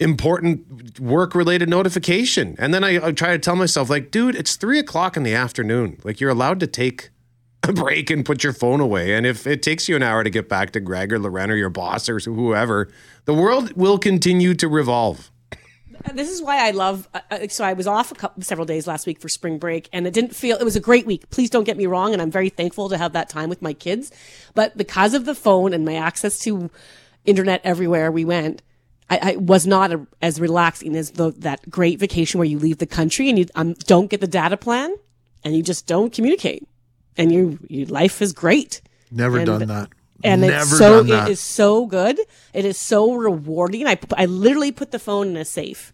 important work-related notification. And then I try to tell myself, like, dude, it's 3:00 in the afternoon. Like, you're allowed to take a break and put your phone away. And if it takes you an hour to get back to Greg or Loren or your boss or whoever, the world will continue to revolve. This is why I love, so I was off several days last week for spring break, and it was a great week. Please don't get me wrong, and I'm very thankful to have that time with my kids. But because of the phone and my access to internet everywhere we went, I was not as relaxing as that great vacation where you leave the country and you don't get the data plan and you just don't communicate, and your life is great. Never done that. It is so good. It is so rewarding. I literally put the phone in a safe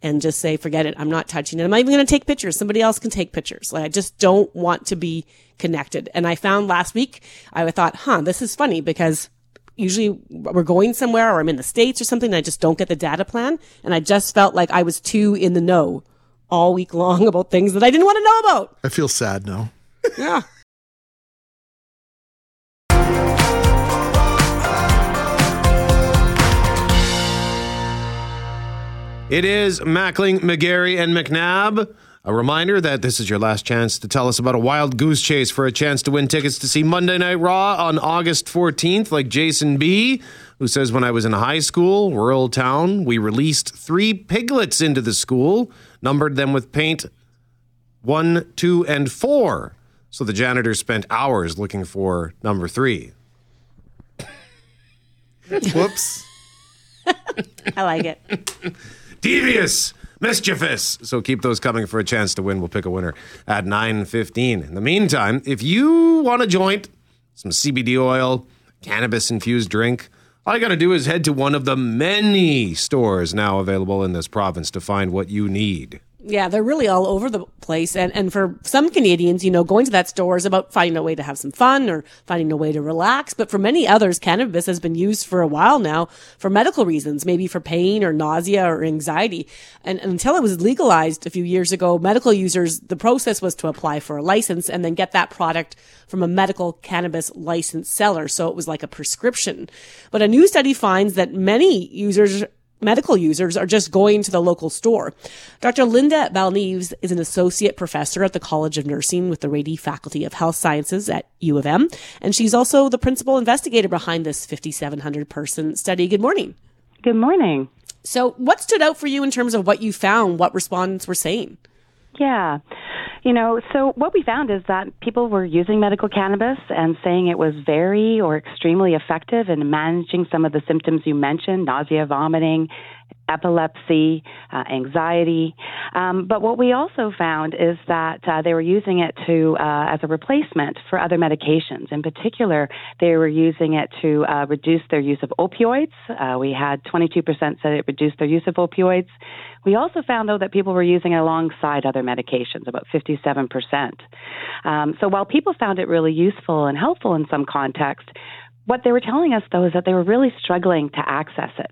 and just say, forget it. I'm not touching it. I'm not even going to take pictures. Somebody else can take pictures. Like, I just don't want to be connected. And I found last week, I thought, this is funny, because usually we're going somewhere or I'm in the States or something, and I just don't get the data plan. And I just felt like I was too in the know all week long about things that I didn't want to know about. I feel sad now. Yeah. It is Mackling, McGarry, and McNabb. A reminder that this is your last chance to tell us about a wild goose chase for a chance to win tickets to see Monday Night Raw on August 14th, like Jason B., who says, when I was in high school, rural town, we released 3 piglets into the school, numbered them with paint 1, 2, and 4. So the janitor spent hours looking for number 3. Whoops. I like it. Devious, mischievous. So keep those coming for a chance to win. We'll pick a winner at 9:15. In the meantime, if you want a joint, some CBD oil, cannabis-infused drink, all you got to do is head to one of the many stores now available in this province to find what you need. Yeah, they're really all over the place. And for some Canadians, going to that store is about finding a way to have some fun or finding a way to relax. But for many others, cannabis has been used for a while now for medical reasons, maybe for pain or nausea or anxiety. And until it was legalized a few years ago, medical users, the process was to apply for a license and then get that product from a medical cannabis licensed seller. So it was like a prescription. But a new study finds that many medical users are just going to the local store. Dr. Linda Balneaves is an associate professor at the College of Nursing with the Rady Faculty of Health Sciences at U of M, and she's also the principal investigator behind this 5,700-person study. Good morning. Good morning. So what stood out for you in terms of what you found, what respondents were saying? Yeah. So what we found is that people were using medical cannabis and saying it was very or extremely effective in managing some of the symptoms you mentioned, nausea, vomiting, epilepsy, anxiety. But what we also found is that they were using it as a replacement for other medications. In particular, they were using it to reduce their use of opioids. We had 22% said it reduced their use of opioids. We also found, though, that people were using it alongside other medications, about 57%. So while people found it really useful and helpful in some contexts, what they were telling us, though, is that they were really struggling to access it.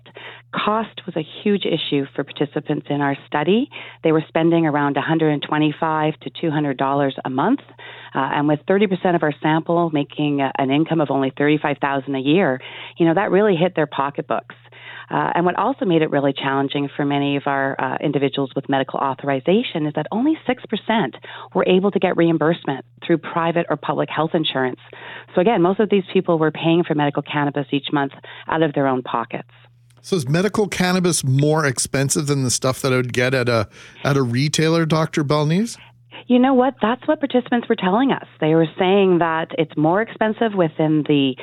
Cost was a huge issue for participants in our study. They were spending around $125 to $200 a month, and with 30% of our sample making an income of only $35,000 a year, that really hit their pocketbooks. And what also made it really challenging for many of our individuals with medical authorization is that only 6% were able to get reimbursement through private or public health insurance. So again, most of these people were paying for medical cannabis each month out of their own pockets. So is medical cannabis more expensive than the stuff that I would get at a retailer, Dr. Balneaves? You know what? That's what participants were telling us. They were saying that it's more expensive within the,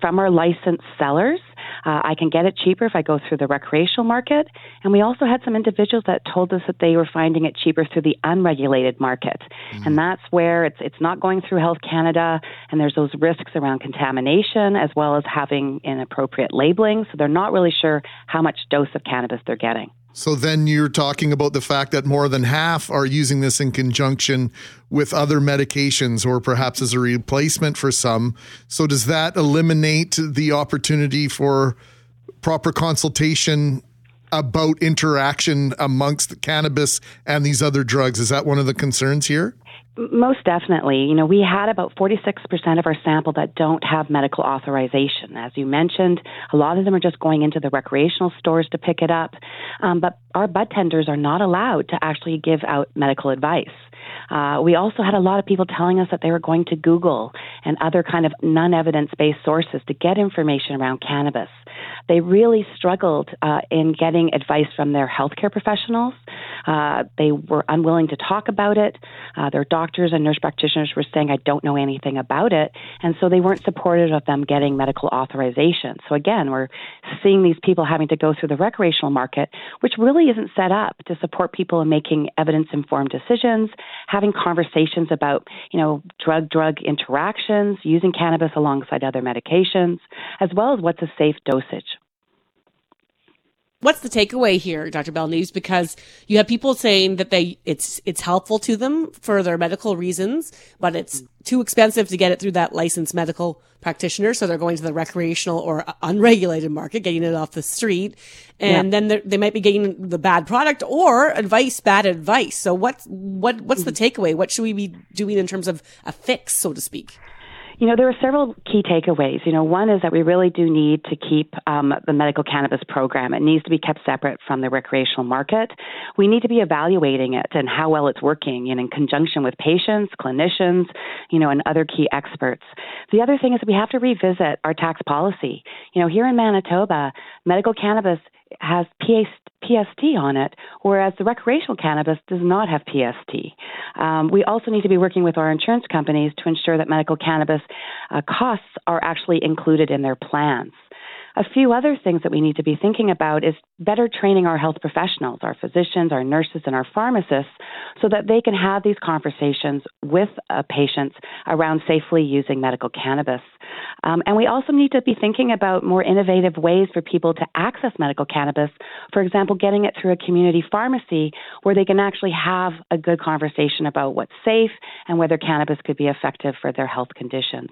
from our licensed sellers. I can get it cheaper if I go through the recreational market. And we also had some individuals that told us that they were finding it cheaper through the unregulated market. Mm-hmm. And that's where it's not going through Health Canada, and there's those risks around contamination as well as having inappropriate labeling. So they're not really sure how much dose of cannabis they're getting. So then you're talking about the fact that more than half are using this in conjunction with other medications or perhaps as a replacement for some. So does that eliminate the opportunity for proper consultation about interaction amongst the cannabis and these other drugs? Is that one of the concerns here? Most definitely. We had about 46% of our sample that don't have medical authorization. As you mentioned, a lot of them are just going into the recreational stores to pick it up. But our bud tenders are not allowed to actually give out medical advice. We also had a lot of people telling us that they were going to Google and other kind of non-evidence-based sources to get information around cannabis. They really struggled in getting advice from their healthcare professionals. They were unwilling to talk about it. Their doctors and nurse practitioners were saying, I don't know anything about it. And so they weren't supportive of them getting medical authorization. So again, we're seeing these people having to go through the recreational market, which really isn't set up to support people in making evidence-informed decisions, having conversations about, you know, drug-drug interactions, using cannabis alongside other medications, as well as what's a safe dosage. What's the takeaway here, Dr. Balneaves? Because you have people saying that it's helpful to them for their medical reasons, but it's too expensive to get it through that licensed medical practitioner, so they're going to the recreational or unregulated market, getting it off the street, and then they might be getting the bad product or bad advice. So what's the takeaway? What should we be doing in terms of a fix, so to speak? You know, there are several key takeaways. You know, one is that we really do need to keep the medical cannabis program. It needs to be kept separate from the recreational market. We need to be evaluating it and how well it's working, and in conjunction with patients, clinicians, you know, and other key experts. The other thing is that we have to revisit our tax policy. You know, here in Manitoba, medical cannabis has PST on it, whereas the recreational cannabis does not have PST. We also need to be working with our insurance companies to ensure that medical cannabis costs are actually included in their plans. A few other things that we need to be thinking about is better training our health professionals, our physicians, our nurses, and our pharmacists, so that they can have these conversations with patients around safely using medical cannabis. And we also need to be thinking about more innovative ways for people to access medical cannabis, for example, getting it through a community pharmacy where they can actually have a good conversation about what's safe and whether cannabis could be effective for their health conditions.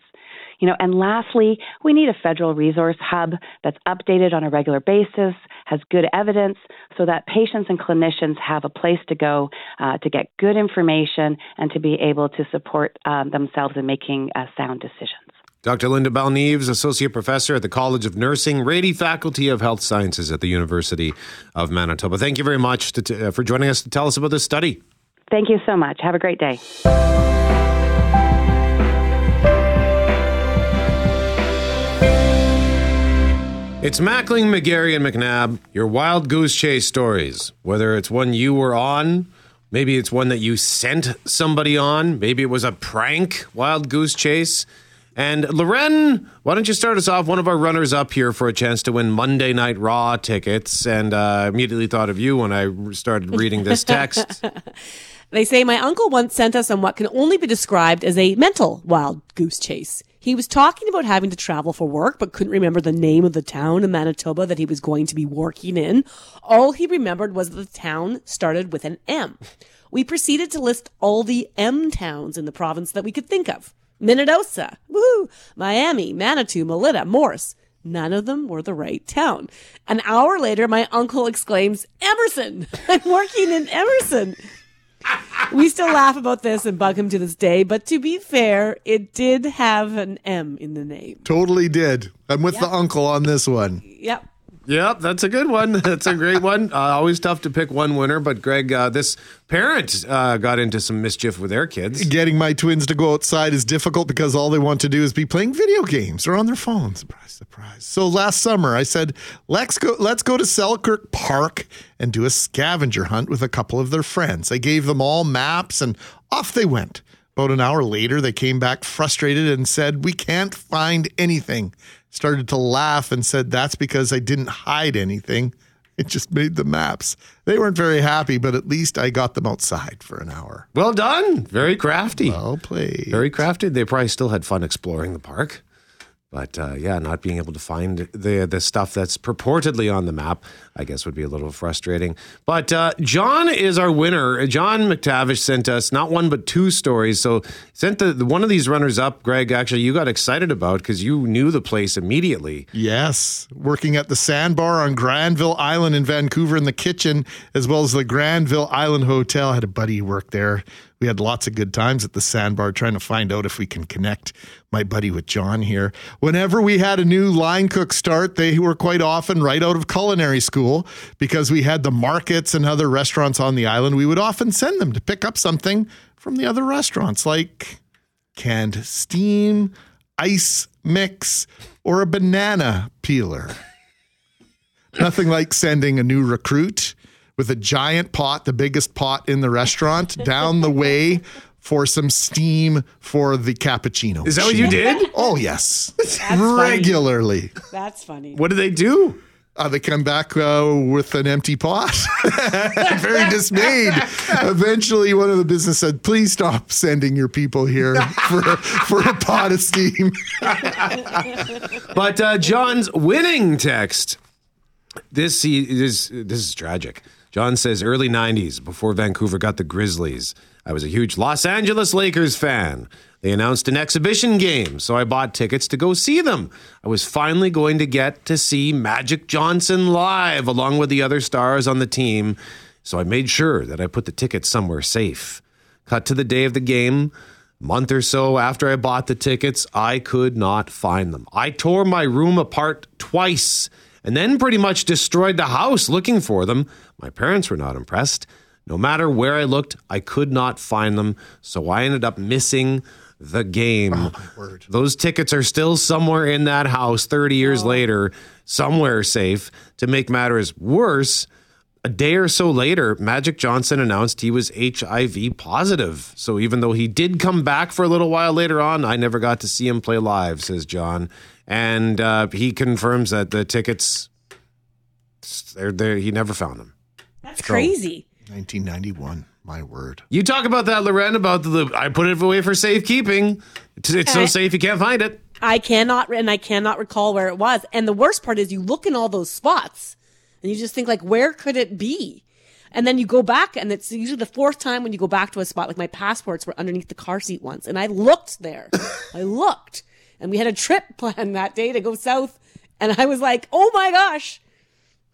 You know, and lastly, we need a federal resource hub that's updated on a regular basis, has good evidence, so that patients and clinicians have a place to go to get good information and to be able to support themselves in making sound decisions. Dr. Linda Balneaves, Associate Professor at the College of Nursing, Rady Faculty of Health Sciences at the University of Manitoba. Thank you very much for joining us to tell us about this study. Thank you so much. Have a great day. It's Mackling, McGarry, and McNabb, your wild goose chase stories. Whether it's one you were on, maybe it's one that you sent somebody on, maybe it was a prank wild goose chase. And Loren, why don't you start us off, one of our runners up here for a chance to win Monday Night Raw tickets. And I immediately thought of you when I started reading this text. They say, my uncle once sent us on what can only be described as a mental wild goose chase. He was talking about having to travel for work, but couldn't remember the name of the town in Manitoba that he was going to be working in. All he remembered was that the town started with an M. We proceeded to list all the M towns in the province that we could think of. Minnedosa, woohoo, Miami, Manitou, Melita, Morris. None of them were the right town. An hour later, my uncle exclaims, Emerson! I'm working in Emerson! We still laugh about this and bug him to this day, but to be fair, it did have an M in the name. Totally did. I'm with the uncle on this one. Yep, that's a good one. That's a great one. Always tough to pick one winner, but Greg, this parent got into some mischief with their kids. Getting my twins to go outside is difficult because all they want to do is be playing video games or on their phone. Surprise, surprise. So last summer I said, let's go to Selkirk Park and do a scavenger hunt with a couple of their friends. I gave them all maps and off they went. About an hour later, they came back frustrated and said, we can't find anything. Started to laugh and said, that's because I didn't hide anything. It just made the maps. They weren't very happy, but at least I got them outside for an hour. Well done. Very crafty. Well played. Very crafty. They probably still had fun exploring the park. But not being able to find the stuff that's purportedly on the map, I guess, would be a little frustrating. But John is our winner. John McTavish sent us not one but two stories. So sent the one of these runners up, Greg, actually, you got excited about because you knew the place immediately. Yes. Working at the Sandbar on Granville Island in Vancouver in the kitchen, as well as the Granville Island Hotel. I had a buddy who worked there. We had lots of good times at the Sandbar trying to find out if we can connect my buddy with John here. Whenever we had a new line cook start, they were quite often right out of culinary school because we had the markets and other restaurants on the island. We would often send them to pick up something from the other restaurants like canned steam, ice mix, or a banana peeler. Nothing like sending a new recruit with a giant pot, the biggest pot in the restaurant, down the way for some steam for the cappuccino. Is that what you did? Oh, yes. That's regularly. Funny. That's funny. What do they do? They come back with an empty pot. Very dismayed. Eventually, one of the business said, please stop sending your people here for a pot of steam. But John's winning text. This is tragic. John says, early 90s, before Vancouver got the Grizzlies, I was a huge Los Angeles Lakers fan. They announced an exhibition game, so I bought tickets to go see them. I was finally going to get to see Magic Johnson live, along with the other stars on the team, so I made sure that I put the tickets somewhere safe. Cut to the day of the game. A month or so after I bought the tickets, I could not find them. I tore my room apart twice, and then pretty much destroyed the house looking for them. My parents were not impressed. No matter where I looked, I could not find them, so I ended up missing the game. Oh, my word. Those tickets are still somewhere in that house 30 years later, somewhere safe. To make matters worse, a day or so later, Magic Johnson announced he was HIV positive. So even though he did come back for a little while later on, I never got to see him play live, says John. And he confirms that the tickets, he never found them. That's crazy. 1991, my word. You talk about that, Loren, about I put it away for safekeeping. It's so safe you can't find it. I cannot recall where it was. And the worst part is you look in all those spots. And you just think, like, where could it be? And then you go back, and it's usually the fourth time when you go back to a spot. Like, my passports were underneath the car seat once, and I looked there. And we had a trip planned that day to go south, and I was like, oh, my gosh.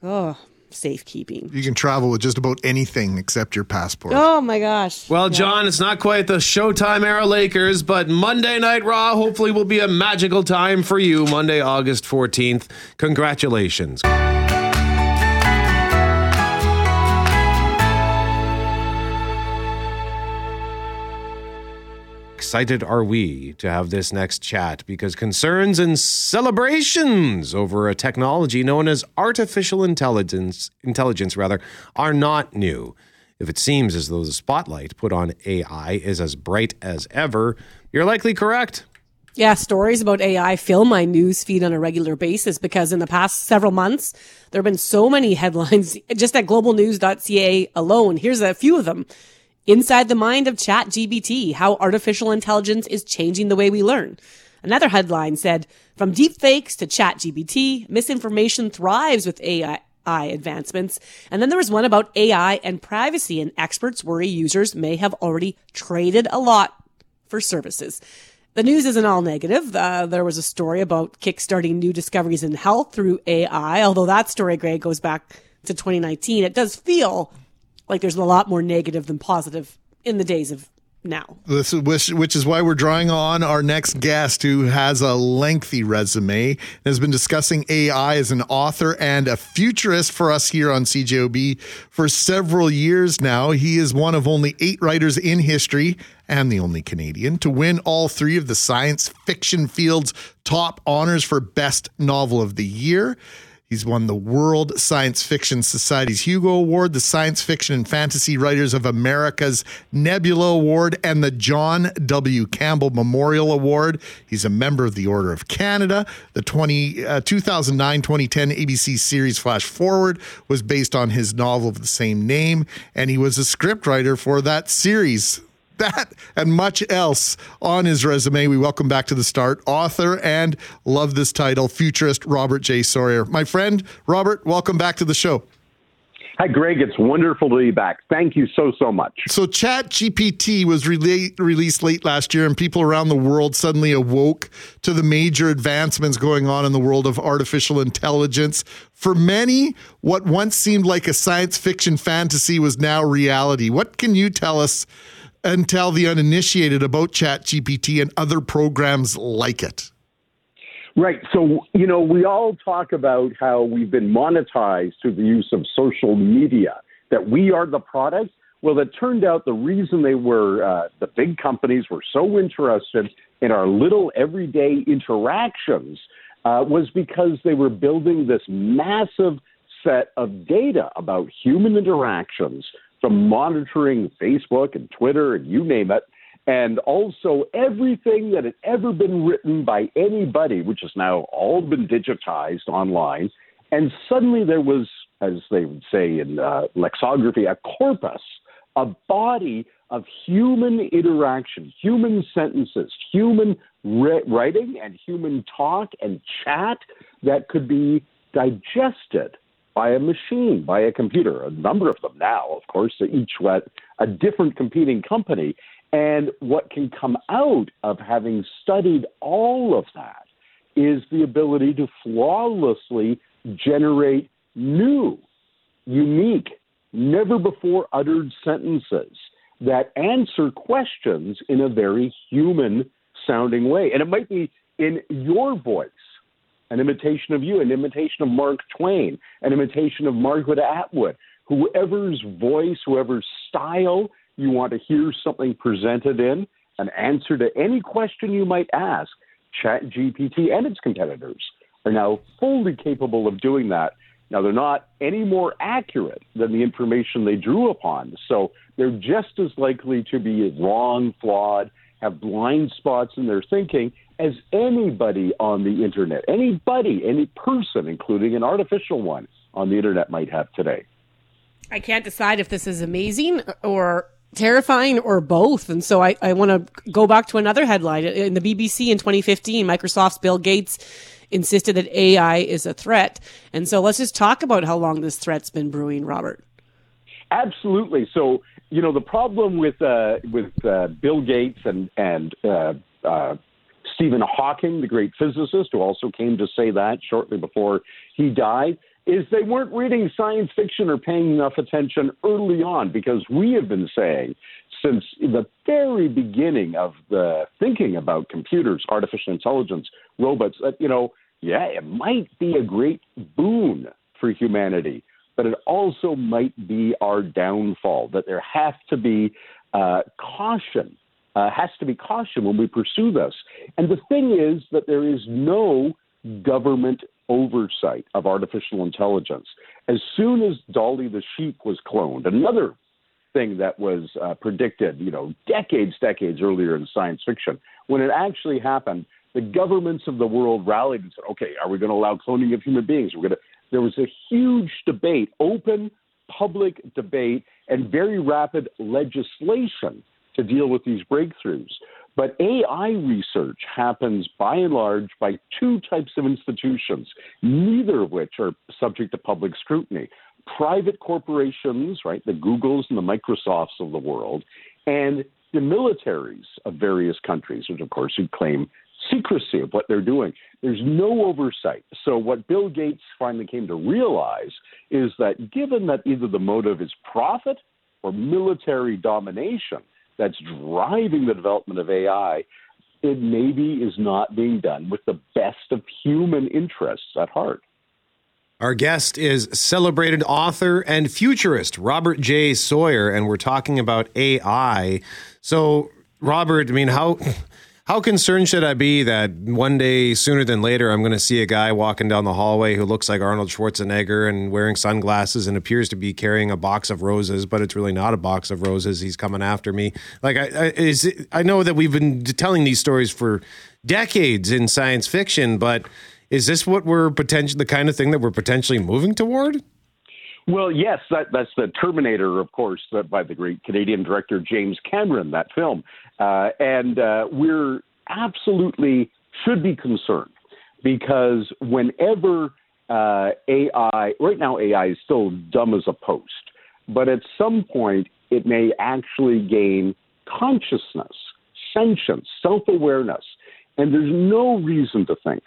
Oh, safekeeping. You can travel with just about anything except your passport. Oh, my gosh. Well, yeah. John, it's not quite the Showtime-era Lakers, but Monday Night Raw hopefully will be a magical time for you, Monday, August 14th. Congratulations. Excited are we to have this next chat because concerns and celebrations over a technology known as artificial intelligence, are not new. If it seems as though the spotlight put on AI is as bright as ever, you're likely correct. Yeah, stories about AI fill my news feed on a regular basis because in the past several months, there have been so many headlines just at globalnews.ca alone. Here's a few of them. Inside the Mind of ChatGPT, How Artificial Intelligence is Changing the Way We Learn. Another headline said, From Deepfakes to ChatGPT, Misinformation Thrives with AI Advancements. And then there was one about AI and privacy, and experts worry users may have already traded a lot for services. The news isn't all negative. There was a story about kickstarting new discoveries in health through AI, although that story, Greg, goes back to 2019. It does feel like there's a lot more negative than positive in the days of now. Which is why we're drawing on our next guest who has a lengthy resume and has been discussing AI as an author and a futurist for us here on CJOB for several years now. He is one of only 8 writers in history and the only Canadian to win all 3 of the science fiction field's top honors for Best Novel of the Year. He's won the World Science Fiction Society's Hugo Award, the Science Fiction and Fantasy Writers of America's Nebula Award, and the John W. Campbell Memorial Award. He's a member of the Order of Canada. The 2009-2010 ABC series Flash Forward was based on his novel of the same name, and he was a scriptwriter for that series. That and much else on his resume. We welcome back to the start, author and love this title, futurist Robert J. Sawyer. My friend, Robert, welcome back to the show. Hi, Greg. It's wonderful to be back. Thank you so much. So ChatGPT was released late last year, and people around the world suddenly awoke to the major advancements going on in the world of artificial intelligence. For many, what once seemed like a science fiction fantasy was now reality. What can you tell us and tell the uninitiated about ChatGPT and other programs like it? Right. So, you know, we all talk about how we've been monetized through the use of social media, that we are the products. Well, it turned out the reason they were, the big companies were so interested in our little everyday interactions was because they were building this massive set of data about human interactions from monitoring Facebook and Twitter and you name it, and also everything that had ever been written by anybody, which has now all been digitized online. And suddenly there was, as they would say in lexicography, a corpus, a body of human interaction, human sentences, human writing and human talk and chat that could be digested by a machine, by a computer, a number of them now, of course, each at a different competing company. And what can come out of having studied all of that is the ability to flawlessly generate new, unique, never-before-uttered sentences that answer questions in a very human-sounding way. And it might be in your voice, an imitation of you, an imitation of Mark Twain, an imitation of Margaret Atwood, whoever's voice, whoever's style you want to hear something presented in, an answer to any question you might ask. ChatGPT and its competitors are now fully capable of doing that. Now, they're not any more accurate than the information they drew upon. So they're just as likely to be wrong, flawed, have blind spots in their thinking as anybody on the internet. Anybody, any person, including an artificial one on the internet might have today. I can't decide if this is amazing or terrifying or both. And so I want to go back to another headline. In the BBC in 2015, Microsoft's Bill Gates insisted that AI is a threat. And so let's just talk about how long this threat's been brewing, Robert. Absolutely. So, you know, the problem with Bill Gates and Stephen Hawking, the great physicist, who also came to say that shortly before he died, is they weren't reading science fiction or paying enough attention early on, because we have been saying since the very beginning of the thinking about computers, artificial intelligence, robots, that, you know, yeah, it might be a great boon for humanity, but it also might be our downfall, that there has to be caution. Has to be caution when we pursue this. And the thing is that there is no government oversight of artificial intelligence. As soon as Dolly the sheep was cloned, another thing that was predicted, you know, decades earlier in science fiction, when it actually happened, the governments of the world rallied and said, okay, are we going to allow cloning of human beings? There was a huge debate, open public debate, and very rapid legislation to deal with these breakthroughs. But AI research happens by and large by two types of institutions, neither of which are subject to public scrutiny. Private corporations, right, the Googles and the Microsofts of the world, and the militaries of various countries, which of course would claim secrecy of what they're doing. There's no oversight. So what Bill Gates finally came to realize is that given that either the motive is profit or military domination that's driving the development of AI, it maybe is not being done with the best of human interests at heart. Our guest is celebrated author and futurist Robert J. Sawyer, and we're talking about AI. So, Robert, I mean, how concerned should I be that one day sooner than later I'm going to see a guy walking down the hallway who looks like Arnold Schwarzenegger and wearing sunglasses and appears to be carrying a box of roses, but it's really not a box of roses. He's coming after me. Like I know that we've been telling these stories for decades in science fiction, but is this what we're the kind of thing that we're potentially moving toward? Well, yes, that's the Terminator, of course, by the great Canadian director James Cameron, that film. And we're absolutely should be concerned, because whenever AI, right now AI is still dumb as a post, but at some point it may actually gain consciousness, sentience, self-awareness. And there's no reason to think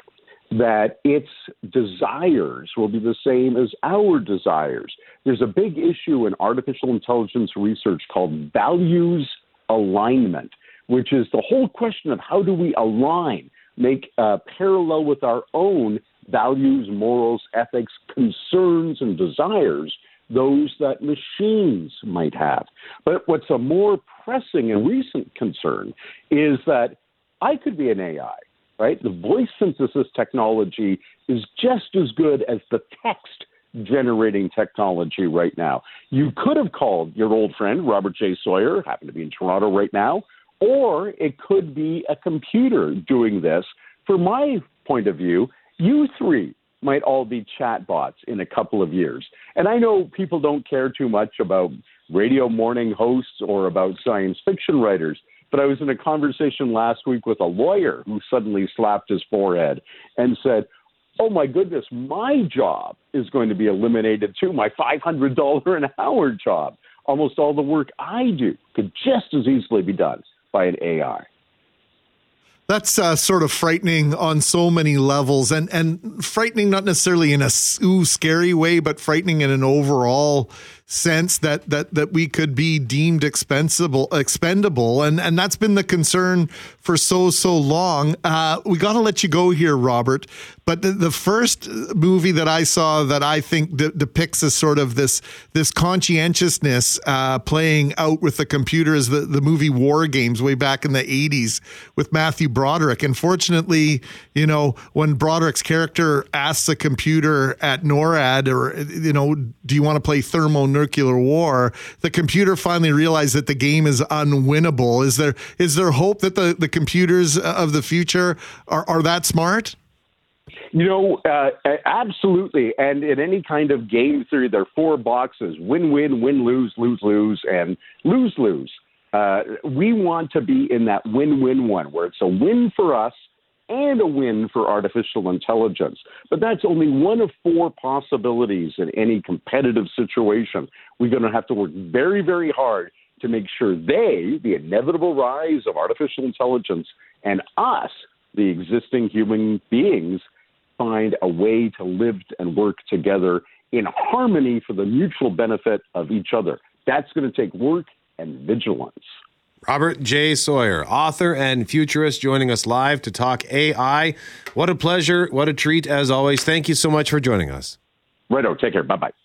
that its desires will be the same as our desires. There's a big issue in artificial intelligence research called values alignment, which is the whole question of how do we align, make parallel with our own values, morals, ethics, concerns, and desires, those that machines might have. But what's a more pressing and recent concern is that I could be an AI, right? The voice synthesis technology is just as good as the text generating technology right now. You could have called your old friend, Robert J. Sawyer, happened to be in Toronto right now, or it could be a computer doing this. From my point of view, you three might all be chatbots in a couple of years. And I know people don't care too much about radio morning hosts or about science fiction writers, but I was in a conversation last week with a lawyer who suddenly slapped his forehead and said, oh my goodness, my job is going to be eliminated too, my $500 an hour job. Almost all the work I do could just as easily be done by an AI. That's sort of frightening on so many levels, and frightening not necessarily in a scary way, but frightening in an overall sense that we could be deemed expendable, and that's been the concern for so long. We got to let you go here, Robert. But the first movie that I saw that I think depicts a sort of this conscientiousness playing out with the computer is the movie War Games way back in the 80s with Matthew Broderick. And fortunately, you know, when Broderick's character asks the computer at NORAD, or, you know, do you want to play thermonuclear war, the computer finally realized that the game is unwinnable. Is there hope that the computers of the future are that smart? You know, absolutely. And in any kind of game theory, there are four boxes: win-win, win-lose, lose-lose, and lose-lose. We want to be in that win-win one, where it's a win for us and a win for artificial intelligence. But that's only one of four possibilities in any competitive situation. We're going to have to work very, very hard to make sure the inevitable rise of artificial intelligence, and us, the existing human beings, find a way to live and work together in harmony for the mutual benefit of each other. That's going to take work and vigilance. Robert J. Sawyer, author and futurist, joining us live to talk AI. What a pleasure. What a treat, as always. Thank you so much for joining us. Righto. Take care. Bye-bye.